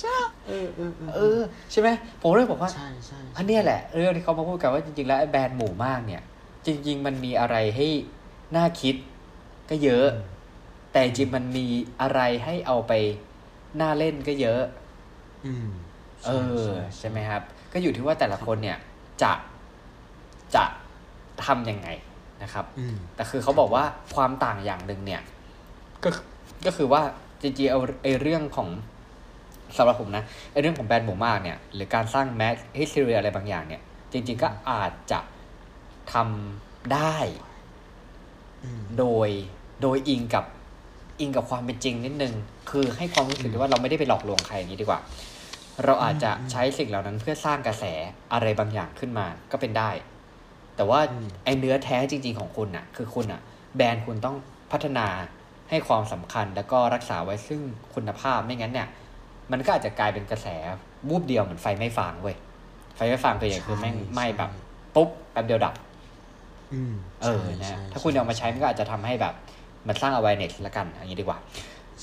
ใช่เออเออเออใช่ไหมผมเลยบอกว่าใช่ใช่อันนี้แหละเรื่องที่เขามาพูดกันว่าจริงๆแล้วไอ้แบรนด์หมู่มากเนี่ยจริงๆมันมีอะไรให้น่าคิดก็เยอะแต่จริงมันมีอะไรให้เอาไปน่าเล่นก็เยอะอืมเออใช่ไหมครับก็อยู่ที่ว่าแต่ละคนเนี่ยจะจะทำยังไงนะครับแต่คือเขาบอกว่าความต่างอย่างหนึ่งเนี่ยก็ก็คือว่า จริงๆเอาไอ้เรื่องของสำหรับผมนะไอ้เรื่องของแบรนด์หมู่มากเนี่ยหรือการสร้าง Math History อะไรบางอย่างเนี่ยจริงๆก็อาจจะทำได้โดยโดยอิงกับอิงกับความเป็นจริงนิดนึงคือให้ความรู้สึกว่าเราไม่ได้ไปหลอกลวงใครอย่างนี้ดีกว่าเราอาจจะใช้สิ่งเหล่านั้นเพื่อสร้างกระแสอะไรบางอย่างขึ้นมาก็เป็นได้แต่ว่าไอ้เนื้อแท้จริงๆของคุณน่ะคือคุณน่ะแบรนด์คุณต้องพัฒนาให้ความสำคัญแล้วก็รักษาไว้ซึ่งคุณภาพไม่งั้นเนี่ยมันก็อาจจะกลายเป็นกระแสวูบเดียวเหมือนไฟไม่ฟางเว้ยไฟไม่ฟางคืออย่างคือแม่งไหม้แบบปุ๊บแป๊บเดียวดับอืมเออนะถ้าคุณเอามาใช้มันก็อาจจะทำให้แบบมันสร้าง awareness ละกันอย่างนี้ดีกว่า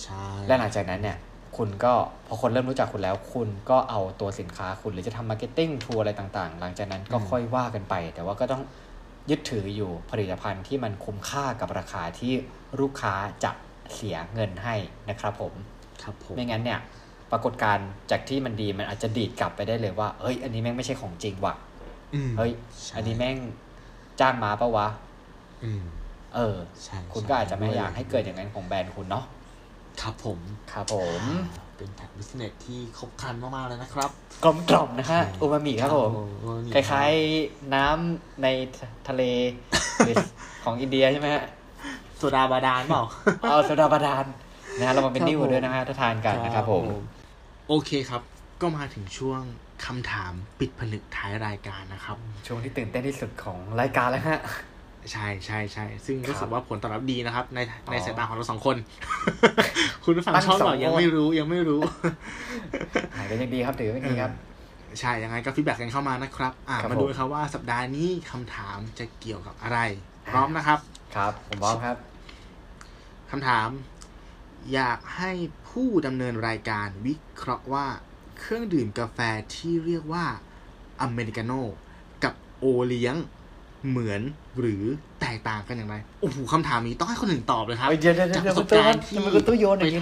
ใช่และหลังจากนั้นเนี่ยคุณก็พอคนเริ่มรู้จักคุณแล้วคุณก็เอาตัวสินค้าคุณหรือจะทำ marketing ทัวร์อะไรต่างๆหลังจากนั้นก็ค่อยว่ากันไปแต่ว่าก็ต้องยึดถืออยู่ผลิตภัณฑ์ที่มันคุ้มค่ากับราคาที่ลูกค้าจะเสียเงินให้นะครับผมครับผมไม่งั้นเนี่ยปรากฏการณ์จากที่มันดีมันอาจจะดีดกลับไปได้เลยว่าเฮ้ยอันนี้แม่งไม่ใช่ของจริงว่ะเฮ้ยอันนี้แม่งจ้างมาปะวะอืมเออคุณก็อาจจะไม่อยากให้เกิดอย่างนั้นของแบรนด์คุณเนาะครับผมครับผมเป็นแพ็คบิสเนสที่ครบครันมากๆเลยนะครับกลมกล่อมนะฮะอูมามิครับผมคล้ายๆน้ำในทะเลของอินเดียใช่ไหมฮะโซดาบาดาลเปล่าเอาโซดาบาดาลนะฮะเรามาเป็นนิ้วด้วยนะฮะถ้าทานกันนะครับผมโอเคครับก็มาถึงช่วงคำถามปิดผนึกท้ายรายการนะครับช่วงที่ตื่นเต้นที่สุดของรายการแล้วฮะใช่ใช่ใช่ซึ่งรู้สึกว่าผลตอบรับดีนะครับในในสายตาของเราสองคนคุณผู้ฟังชอบหรอยังไม่รู้ยังไม่รู้หายไปยังดีครับถือว่าดีครับใช่ยังไงก็ฟีดแบ็กกันเข้ามานะครับอ่ามาดูครับว่าสัปดาห์นี้คำถามจะเกี่ยวกับอะไรพร้อมนะครับครับผมพร้อมครับคำถามอยากให้ผู้ดำเนินรายการวิเคราะห์ว่าเครื่องดื่มกาแฟที่เรียกว่าอเมริกาโน่กับโอเลี้ยงเหมือนหรือแตกต่างกันอย่างไรโอ้โหคำถามนี้ต้องให้คนอื่นตอบเลยครับจากประสบการณ์ที่ไป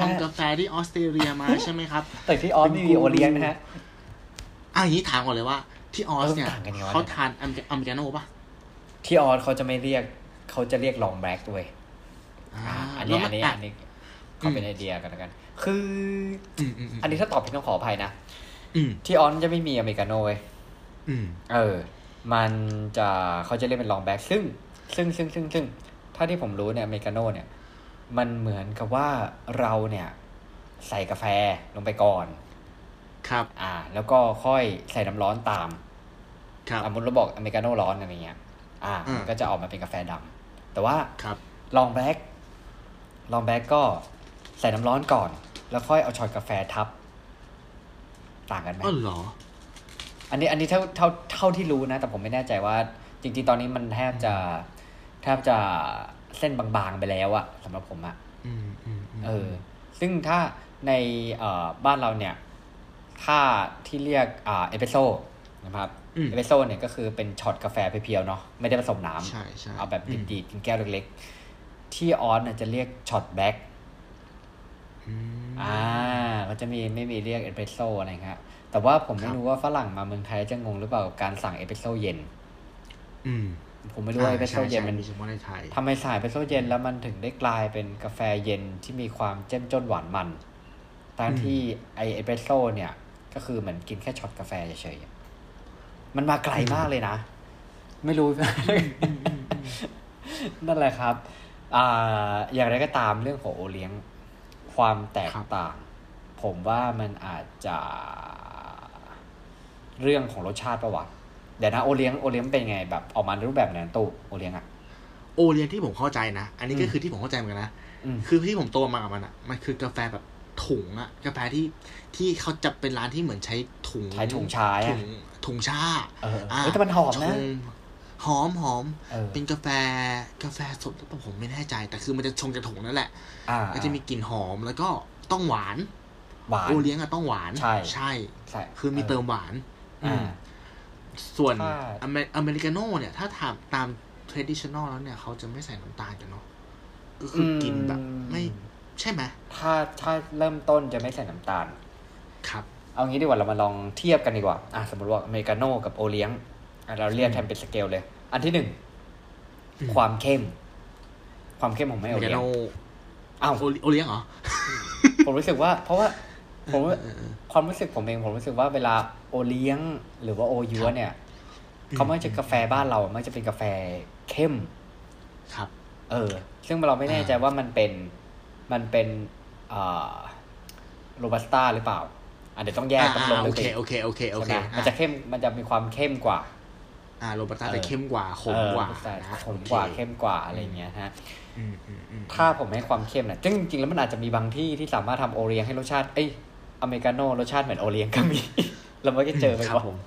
ทำกาแฟที่ออสเตรเลียมาใช่ไหมครับแต่ที่ออสมีโอเลี้ยงนะฮะอ่ะอย่างนี้ถามก่อนเลยว่าที่ออสเนี่ยเขาทานอเมริกาโน่ป่ะที่ออสเขาจะไม่เรียกเขาจะเรียกลองแบล็กด้วยอันนี้อันนี้อันนี้เขาเป็นไอเดียกันแล้วกันคืออันนี้ถ้าตอบผิดต้องขออภัยนะที่ออสจะไม่มีอเมริกาโน่เว้ยเออมันจะเขาจะเรียกเป็นลองแบล็กซึ่งซึ่งซึ่งซึ่งซึ่งถ้าที่ผมรู้เนี่ยอเมริกาโน่เนี่ยมันเหมือนกับว่าเราเนี่ยใส่กาแฟลงไปก่อนครับอ่าแล้วก็ค่อยใส่น้ำร้อนตามครับสมมติเราบอกอเมริกาโน่ร้อนอะไรเงี้ยอ่าก็จะออกมาเป็นกาแฟดำแต่ว่าครับลองแบล็กลองแบล็กก็ใส่น้ำร้อนก่อนแล้วค่อยเอาช็อตกาแฟทับต่างกันไหมอ๋อเหรออันนี้อันนี้เท่าเท่าเท่าที่รู้นะแต่ผมไม่แน่ใจว่าจริงๆตอนนี้มันแทบจะแทบจะเส้นบางๆไปแล้วอะสำหรับผมอะเออซึ่งถ้าในบ้านเราเนี่ยถ้าที่เรียกอ่าเอสเปรสโซ่นะครับเอสเปรสโซ่เนี่ยก็คือเป็นช็อตกาแฟเพียวๆเนาะไม่ได้ผสมน้ำเอาแบบดีดๆกินแก้วเล็กๆที่ออสเนี่ยจะเรียกช็อตแบล็กอ่าก็จะมีไม่มีเรียกเอสเปรสโซ่อะไรเงี้ยแต่ว่าผมไม่รู้ว่าฝรั่งมาเมืองไทยจะงงหรือเปล่ากับการสั่งเอสเปรสโซ่เย็นอืมผมไม่รู้ว่าเอสเปรสโซ่เย็นมันทำไมสายเอสเปรสโซ่เย็นแล้วมันถึงได้กลายเป็นกาแฟเย็นที่มีความเจ้มจนหวานมันตามที่ไอเอสเปรสโซ่เนี่ยก็คือเหมือนกินแค่ช็อตกาแฟเฉยๆมันมาไกลมากเลยนะไม่รู้ นั่นแหละครับอ่าอย่างไรก็ตามเรื่องของโอเลี้ยงความแตกต่างผมว่ามันอาจจะเรื่องของรสชาติประวัติเดี๋ยวนะโอเลี้ยงโอเลี้ยงเป็นไงแบบออกมาในรูปแบบไหนตู้โอเลี้ยงอะโอเลี้ยงที่ผมเข้าใจนะอันนี้ก็คือที่ผมเข้าใจเหมือนกันนะคือที่ผมโตมากับมันอะมันคือกาแฟแบบถุงอะกาแฟที่ที่เขาจะเป็นร้านที่เหมือนใช้ถุงใช้ถุงชาถุงถุงชาเออแต่มันหอมนะหอมหอมเป็นกาแฟกาแฟสดแต่ผมไม่แน่ใจแต่คือมันจะชงจากถุงนั่นแหละก็จะมีกลิ่นหอมแล้วก็ต้องหวานโอเลี้ยงอะต้องหวานใช่ใช่คือมีเติมหวานส่วนอเมริกาโน่เนี่ยถ้าถามตาม traditional แล้วเนี่ยเขาจะไม่ใส่น้ำตาลกันเนาะก็คือกินแบบไม่ใช่ไหมถ้าถ้าเริ่มต้นจะไม่ใส่น้ำตาลครับเอางี้ดีกว่าเรามาลองเทียบกันดีกว่าอ่ะสมมติว่าอเมริกาโน่กับโอเลี้ยงเราเรียกแทนเป็นสเกลเลยอันที่หนึ่งความเข้มความเข้มของไม่โอเลี้ยงอ้าวโอเลี้ยงเหรอ ผมรู้สึกว่าเพราะว่าผมความรู้สึกผมเองผมรู้สึกว่าเวลาโอเลี้ยงหรือว่าโอยัวเนี่ยเขาไม่ใช่กาแฟบ้านเราไม่ใช่เป็นกาแฟเข้มครับเออซึ่งเราไม่แน่ใจว่ามันเป็นมันเป็นโรบัสต้าหรือเปล่าอ่ะเดี๋ยวต้องแยกต้องลงโอเคโอเคโอเคโอเคมันจะเข้มมันจะมีความเข้มกว่าอ่าโรบัสต้าจะเข้มกว่าขมกว่านะขมกว่าเข้มกว่าอะไรเงี้ยฮะถ้าผมให้ความเข้มน่ะจริงๆแล้วมันอาจจะมีบางที่ที่สามารถทำโอเลี้ยงให้รสชาติเอ้ยอเมริกาโน่รสชาติเหมือนโอเลี้ยงก็มีเราไม่ได้เจอไปครับผม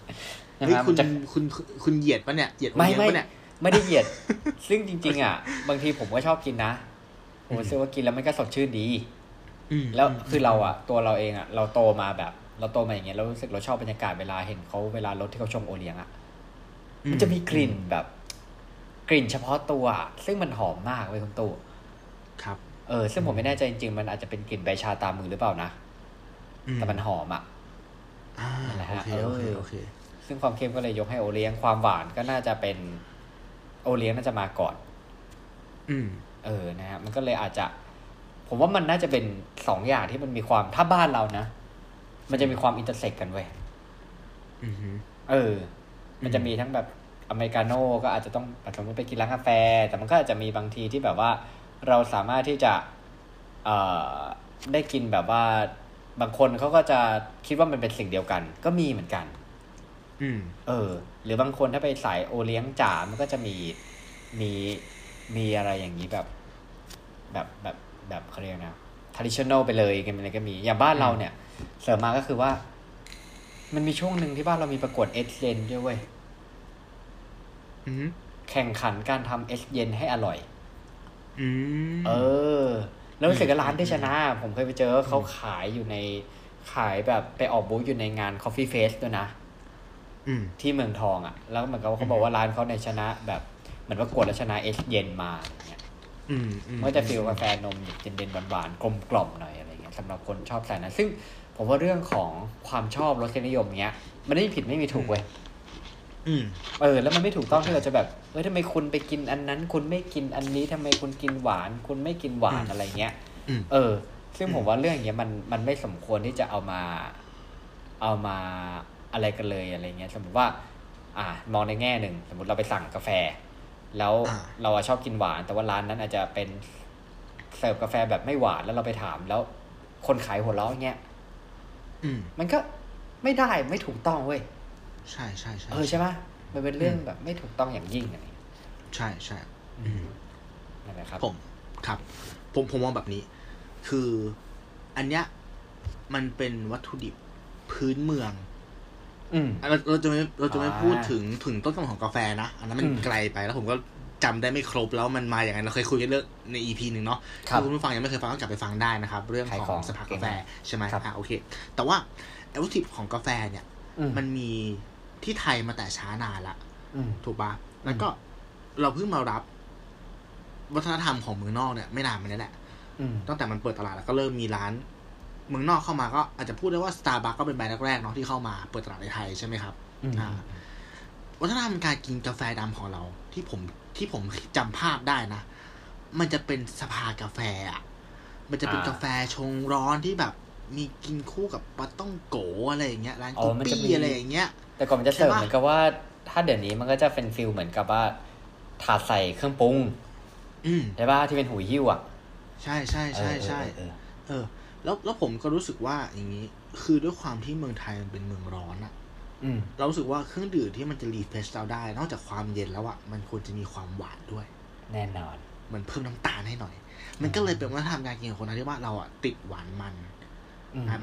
นี่คุณคุณคุณเหยียดปะเนี่ยเหยียดโอเลี้ยงปะเนี่ยไม่ได้เหยียดซึ่งจริงๆอ่ะบางทีผมก็ชอบกินนะผมรู้สึกว่ากินแล้วมันก็สดชื่นดีแล้วคือเราอ่ะตัวเราเองอ่ะเราโตมาแบบเราโตมาอย่างเงี้ยเรารู้สึกเราชอบบรรยากาศเวลาเห็นเขาเวลารถที่เขาชงโอเลี้ยงอ่ะมันจะมีกลิ่นแบบกลิ่นเฉพาะตัวซึ่งมันหอมมากเลยคุณตู่ครับเออซึ่งผมไม่แน่ใจจริงๆมันอาจจะเป็นกลิ่นใบชาตามมือหรือเปล่านะแต่มันหอมอ่ะนั่นแหละฮะโอเคโอเคซึ่งความเค็มก็เลยยกให้โอเลี้ยงความหวานก็น่าจะเป็นโอเลี้ยงน่าจะมาก่อนอืมเออนะฮะมันก็เลยอาจจะผมว่ามันน่าจะเป็นสองอย่างที่มันมีความถ้าบ้านเรานะมันจะมีความอินเตอร์เซ็กกันเว้ยอือฮึเออมันจะมีทั้งแบบอเมริกาโน่ก็อาจจะต้องสมมติไปกินร้านกาแฟแต่มันก็อาจจะมีบางทีที่แบบว่าเราสามารถที่จะเอ่อได้กินแบบว่าบางคนเขาก็จะคิดว่ามันเป็นสิ่งเดียวกันก็มีเหมือนกันอืมเออหรือบางคนถ้าไปสายโอเลี้ยงจ๋ามันก็จะมีมีมีอะไรอย่างนี้แบบแบบแบบแบบเขาเรียกนะ traditional ไปเลยกันอะไรก็มีอย่างบ้านเราเนี่ยเสริมมาก็คือว่ามันมีช่วงหนึ่งที่บ้านเรามีประกวดเอสเย็นด้วยเว้ยอืมแข่งขันการทำเอสเย็นให้อร่อยอืมเออแล้วรู้สึกว่าร้านที่ชนะผมเคยไปเจอเขาขายอยู่ในขายแบบไปออกบูธอยู่ในงาน Coffee Fest ด้วยนะที่เมืองทองอ่ะแล้วเหมือนกับเขาบอกว่าร้านเขาในชนะแบบเหมือนประกวดแล้วชนะเอสเย็นมาอย่างเงี้ยอืมๆมันจะฟีลกาแฟนมเย็นๆหวานๆกลมๆหน่อยอะไรเงี้ยสำหรับคนชอบสายนั้นซึ่งผมว่าเรื่องของความชอบรสนิยมเงี้ยมันไม่ผิดไม่มีถูกเว้ยอืมเออแล้วมันไม่ถูกต้องที่เราจะแบบเฮ้ยทำไมคุณไปกินอันนั้นคุณไม่กินอันนี้ทำไมคุณกินหวานคุณไม่กินหวานอะไรเงี้ยเออซึ่งผมว่าเรื่องอย่างเงี้ยมันมันไม่สมควรที่จะเอามาเอามาอะไรกันเลยอะไรเงี้ยสมมติว่าอ่ามองในแง่หนึ่งสมมติเราไปสั่งกาแฟแล้วเราชอบกินหวานแต่ว่าร้านนั้นอาจจะเป็นเสิร์ฟกาแฟแบบไม่หวานแล้วเราไปถามแล้วคนขายหัวเราะเงี้ยอืมมันก็ไม่ได้ไม่ถูกต้องเว้ยใช่ใช่ใช่เออใช่ป่ะมันเป็นเรื่องแบบไม่ถูกต้องอย่างยิ่งอะไรใช่ใช่อืมนั่นแหละครับผมครับผมผมมองแบบนี้คืออันเนี้ยมันเป็นวัตถุดิบพื้นเมืองอืมเราเราจะไม่เราจะไม่พูดถึงถึงต้นกำเนิดของกาแฟนะอันนั้นมันไกลไปแล้วผมก็จำได้ไม่ครบแล้วมันมาอย่างไรเราเคยคุยกันเรื่องใน อี พี หนึ่งเนาะถ้าคุณผู้ฟังยังไม่เคยฟังก็กลับไปฟังได้นะครับเรื่องของสภากาแฟใช่ไหมอ่ะโอเคแต่ว่าไอ้วัตถุดิบของกาแฟเนี่ยมันมีที่ไทยมาแต่ช้านานละถูกป่ะแล้วก็เราเพิ่งมารับวัฒนธรรมของเมืองนอกเนี่ยไม่นานมานี้แหละตั้งแต่มันเปิดตลาดแล้วก็เริ่มมีร้านเมืองนอกเข้ามาก็อาจจะพูดได้ว่า Starbucks ก็เป็นแบรนด์แรกๆเนาะที่เข้ามาเปิดตลาดในไทยใช่ไหมครับอ่าวัฒนธรรมการกินกาแฟดำของเราที่ผมที่ผมจำภาพได้นะมันจะเป็นสภากาแฟอ่ะมันจะเป็นกาแฟชงร้อนที่แบบมีกินคู่กับปาต้องโกอะไรอย่างเงี้ยร้านกูปี้อะไรอย่างเงี้ยแต่ก่อนมันจะเสิร์ฟเหมือนกับว่าถ้าเดี๋ยวนี้มันก็จะเป็นฟิลเหมือนกับว่าถาดใส่เครื่องปรุงใช่ป่ะที่เป็นหูยิ้วอ่ะใช่ใช่ใช่ใช่เออแล้วแล้วผมก็รู้สึกว่าอย่างนี้คือด้วยความที่เมืองไทยมันเป็นเมืองร้อนอ่ะเรารู้สึกว่าเครื่องดื่มที่มันจะรีเฟรชเราได้นอกจากความเย็นแล้วอ่ะมันควรจะมีความหวานด้วยแน่นอนมันเพิ่มน้ำตาลให้หน่อยมันก็เลยเป็นวัฒนธรรมการกินของคนไทยที่ว่าเราอ่ะติดหวานมัน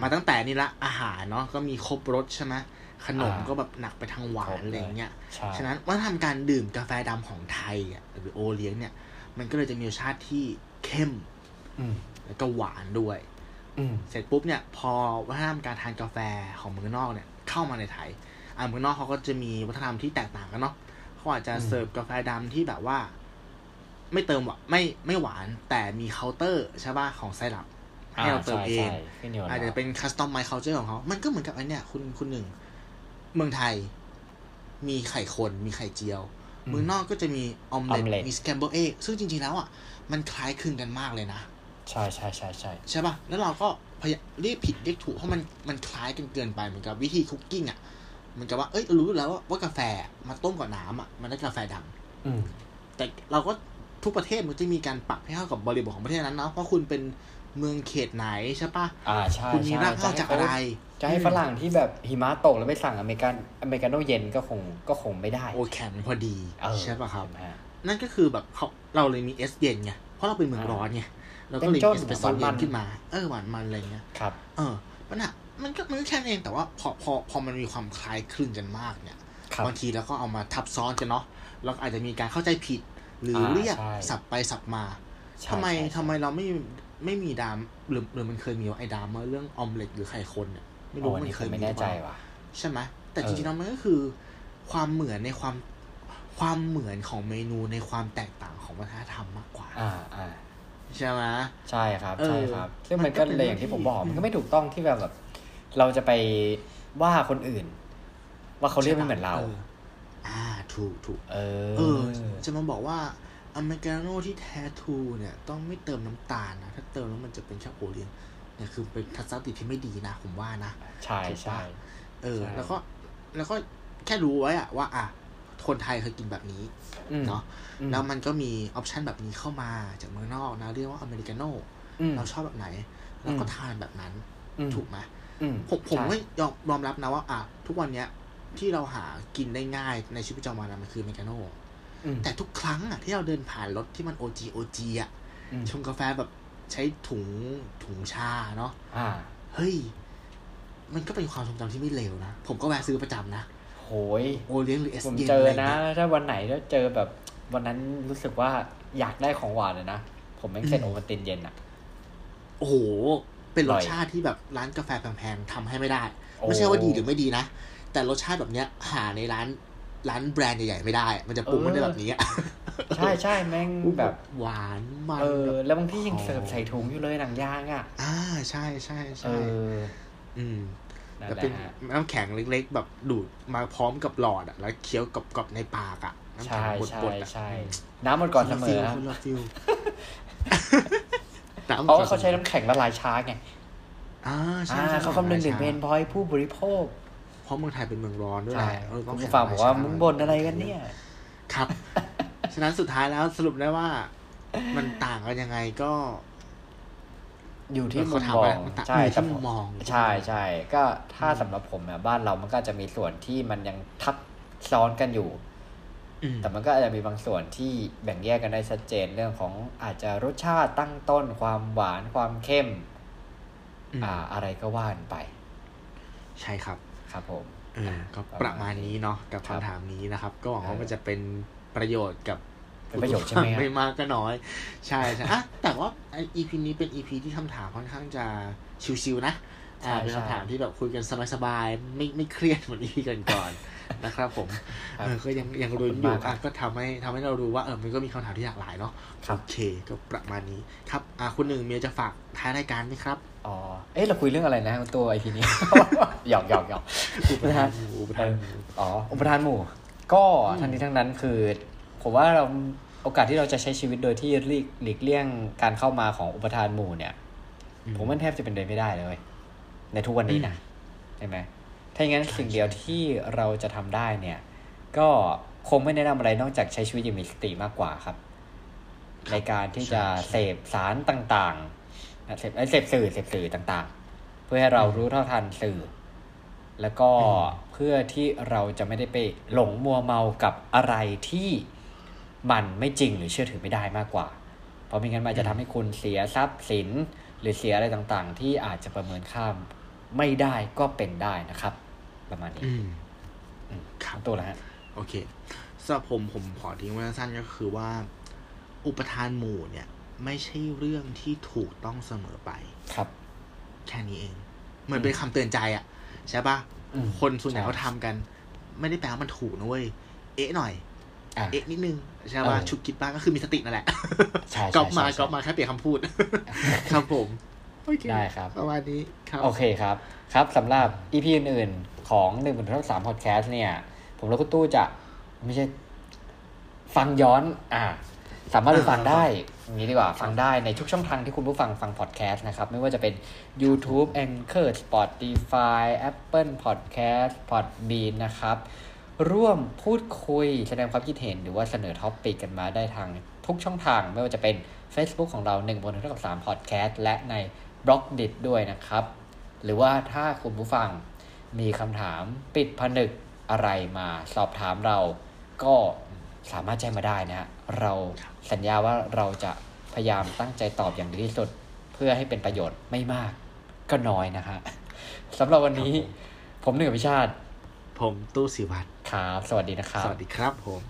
มาตั้งแต่นี่ละอาหารเนาะก็มีครบรสใช่ไหมขนมก็แบบหนักไปทางหวานอะไรเงี้ยฉะนั้นวัฒนธรรมการดื่มกาแฟดำของไทยอ่ะหรือโอเลี้ยงเนี่ยมันก็เลยจะมีรสชาติที่เข้มแล้วก็หวานด้วยเสร็จปุ๊บเนี่ยพอวัฒนธรรมการทานกาแฟของเมืองนอกเนี่ยเข้ามาในไทยอ่าเมืองนอกเขาก็จะมีวัฒนธรรมที่แตกต่างกันเนาะเขาอาจจะเสิร์ฟกาแฟดำที่แบบว่าไม่เติมหวานไม่ไม่หวานแต่มีเคาน์เตอร์ใช่ป่ะของไซรัปให้เราเติมเองอาจจะเป็นคัสตอมไมค์เคาน์เตอร์ของเขามันก็เหมือนกับไอ้เนี่ยคุณคุณหนึ่งเมืองไทยมีไข่คนมีไข่เจียวเมืองนอกก็จะมีออมเล็ตมีสแคมเบอร์เอ็กซึ่งจริงๆแล้วอ่ะมันคล้ายคลึงกันมากเลยนะ ใช่ใช่ใช่ใช่ใช่ป่ะแล้วเราก็พยายามเรียกผิดเรียกถูกเพราะมันมันคล้ายกันเกินไปเหมือนกับวิธีคุกกิ้งอ่ะเหมือนกับว่าเอ้ยเรารู้แล้วว่าว่ากาแฟมันต้มกับน้ำอ่ะมันได้กาแฟดำแต่เราก็ทุกประเทศมันจะมีการปรับให้เข้ากับบริบทของประเทศนั้นเนาะเพราะคุณเป็นเมืองเขตไหนใช่ป่ะอ่าใช่คุณมีรากเหง้าจากอะไรจะให้ฝรั่งที่แบบหิมะตกแล้วไม่สั่งอเมริกันอเมริกาโน่เย็นก็คงก็คงไม่ได้โอแข็งพอดีใช่ป่ะครับนั่นก็คือแบบเราเลยมีเอสเย็นไงเพราะเราเป็นเมืองร้อนไงเราก็เลยเอสเปรสโซ่เย็นขึ้นมาเออหวานมันอะไรเงี้ยครับเออปัญหามันก็มันแค่นั้นเองแต่ว่าพอพอพอมันมีความคล้ายคลึงกันมากเนี่ยบางทีเราก็เอามาทับซ้อนกันเนาะเราอาจจะมีการเข้าใจผิดหรือเรียกสับไปสับมาทำไมทำไมเราไม่ไม่มีดามหรือหรือมันเคยมีไอ้ดามเรื่องออมเล็ตหรือไข่คนเนี่ยไม่รู้มันเคยมีหรือเปล่าใช่ไหมแต่จริงๆแล้วมันก็คือความเหมือนในความความเหมือนของเมนูในความแตกต่างของวัฒนธรรมมากกว่าอ่าๆใช่ไหมใช่ครับใช่ครับซึ่งมันก็เลยอย่างที่ผมบอกมันก็ไม่ถูกต้องที่แบบแบบเราจะไปว่าคนอื่นว่าเขาเรียกไม่เหมือนเราอ่าถูกถูกเออเออจะมาบอกว่าอเมริกาโน่ที่แท้ทูเนี่ยต้องไม่เติมน้ำตาลนะถ้าเติมแล้วมันจะเป็นชาโอเลี้ยงเนี่ยคือเป็นทัศนคติที่ไม่ดีนะผมว่านะใช่ใช่เออแล้วก็แล้วก็แค่รู้ไว้อะว่าอ่ะคนไทยเคยกินแบบนี้เนาะแล้วมันก็มีออปชันแบบนี้เข้ามาจากเมืองนอกนะเรียกว่าอเมริกาโน่เราชอบแบบไหนแล้วก็ทานแบบนั้นถูกไหมผมผมก็ยอมรับนะว่าอ่ะทุกวันเนี้ยที่เราหากินได้ง่ายในชีวิตประจำวันมันคืออเมริกาโน่แต่ทุกครั้งอ่ะที่เราเดินผ่านรถที่มัน โอ จี โอ จี อ่ะชงกาแฟแบบใช้ถุงถุงชาเนาะเฮ้ยมันก็เป็นความทรงจำที่ไม่เลวนะผมก็แวะซื้อประจำนะโอ้ยโอเลี้ยงหรือเอสเย็นเจอนะถ้าวันไหนแล้วเจอแบบวันนั้นรู้สึกว่าอยากได้ของหวานเลยนะผมแม่งเซ็นโอวัลตินเย็นอ่ะโอ้โหเป็นรสชาติที่แบบร้านกาแฟแพงๆทำให้ไม่ได้ไม่ใช่ว่าดีหรือไม่ดีนะแต่รสชาติแบบเนี้ยหาในร้านร้านแบรนด์ใหญ่ๆไม่ได้มันจะปรุงไม่ได้แบบนี้ใช่ใช่แม่งแบบหวานมันเออแล้วบางที่ยังเสิร์ฟใส่ถุงอยู่เลยหนังยางอ่ะอ่าใช่ใช่ใช่อืมแล้วเป็นน้ำแข็งเล็กๆแบบดูดมาพร้อมกับหลอดอ่ะแล้วเคี้ยวกรอบๆในปากอ่ะน้ำแข็งบดๆอ่ะน้ำมันก่อนเสมอเพราะเขาใช้น้ำแข็งละลายช้าไงอ่าใช่เขาคำนึงถึงเพนพอยท์ผู้บริโภคเพราะเมืองไทยเป็นเมืองร้อนด้วยแหละต้องฝากบอกว่ามึงบ่นอะไรกันเนี่ยครับฉะนั้นสุดท้ายแล้วสรุปได้ว่ามันต่างกันยังไงก็อยู่ที่มุมมองใช่ที่มุมมองใช่ใช่ก็ถ้าสำหรับผมเนี่ยบ้านเรามันก็จะมีส่วนที่มันยังทับซ้อนกันอยู่แต่มันก็อาจจะมีบางส่วนที่แบ่งแยกกันได้ชัดเจนเรื่องของอาจจะรสชาติตั้งต้นความหวานความเข้มอ่าอะไรก็ว่ากันไปใช่ครับครับผมก็ประมาณนี้เนาะกับคำถามนี้นะครับก็หวังว่ามันจะเป็นประโยชน์กับประโยชน์ใช่ไหมไม่มากก็น้อยใช่ใช่แต่ว่าไอ้ อี พี นี้เป็น อี พี ที่คำถามค่อนข้างจะชิวๆนะเป็นคำถามที่แบบคุยกันสบายๆไม่ไม่เครียดเหมือน อี พี ก่อนๆนะครับผมก็ยังยังรุนอยู่ก็ทำให้ทำให้เรารู้ว่าเออมันก็มีคำถามที่หลากหลายเนาะโอเคก็ประมาณนี้ครับคุณหนึ่งเมียจะฝากท้ายรายการไหมครับอ๋อเอ๊ะเราคุยเรื่องอะไรนะตัว อี พี นี้หยอกหยอกหยอกอุปทานอุปทานอ๋ออุปทานหมู่ก็ทั้งนี้ทั้งนั้นคือผมว่าเราโอกาสที่เราจะใช้ชีวิตโดยที่หลีกเลี่ยงการเข้ามาของอุปทานหมู่เนี่ยผมมันแทบจะเป็นไปไม่ได้เลยในทุกวันนี้นะใช่ไหมถ้าอย่างนั้นสิ่งเดียวที่เราจะทำได้เนี่ยก็คงไม่แนะนำอะไรนอกจากใช้ชีวิตอย่างมีสติมากกว่าครับในการที่จะเสพสารต่างๆเสพไอ้เสพสื่อเสพสื่อต่างๆเพื่อให้เรารู้เท่าทันสื่อแล้วก็เพื่อที่เราจะไม่ได้ไปหลงมัวเมากับอะไรที่มันไม่จริงหรือเชื่อถือไม่ได้มากกว่าเพราะไม่งั้นมันจะทำให้คุณเสียทรัพย์สินหรือเสียอะไรต่างๆที่อาจจะประเมินค่าไม่ได้ก็เป็นได้นะครับประมาณนี้ครับตัวแล้วโอเคสำหรับผมผมขอทิ้งไว้สั้นๆก็คือว่าอุปทานหมู่เนี่ยไม่ใช่เรื่องที่ถูกต้องเสมอไปครับแค่นี้เองเหมือนเป็นคำเตือนใจอ่ะใช่ป่ะคนส่วนใหญ่เขาทำกันไม่ได้แปลว่ามันถูกนะเว้ยเอ๊ะหน่อยเอ๊ะนิดนึงใช่ป่ะชุกคิดบ้างก็คือมีสตินั่นแหละก๊อปมาก๊อปมาแค่เปลี่ยนคำพูดครับผมได้ครับประมาณนี้ครับโอเคครับครับสำหรับ อี พี อื่นๆของ หนึ่ง สาม Podcast เนี่ยผมและคุณตู้จะไม่ใช่ฟังย้อนอ่า สามารถไปฟังได้อย่างนี้ดีกว่าฟังได้ในทุกช่องทางที่คุณผู้ฟังฟังพอดแคสต์นะครับไม่ว่าจะเป็น YouTube Anchor Spotify Apple Podcast Podbean นะครับร่วมพูดคุยแสดงความคิดเห็นหรือว่าเสนอท็อปปิกกันมาได้ทางทุกช่องทางไม่ว่าจะเป็น Facebook ของเราหนึ่งบนหนึ่งเท่ากับสาม Podcast และใน Blogdit ด้วยนะครับหรือว่าถ้าคุณผู้ฟังมีคำถามปิดผนึกอะไรมาสอบถามเราก็สามารถแจ้งมาได้นะฮะเราสัญญาว่าเราจะพยายามตั้งใจตอบอย่างดีที่สุดเพื่อให้เป็นประโยชน์ไม่มากก็น้อยนะฮะสำหรับวันนี้ผมหนึ่งกับพิชาติผมตู้ศิวัตรครับสวัสดีนะครับสวัสดีครับผม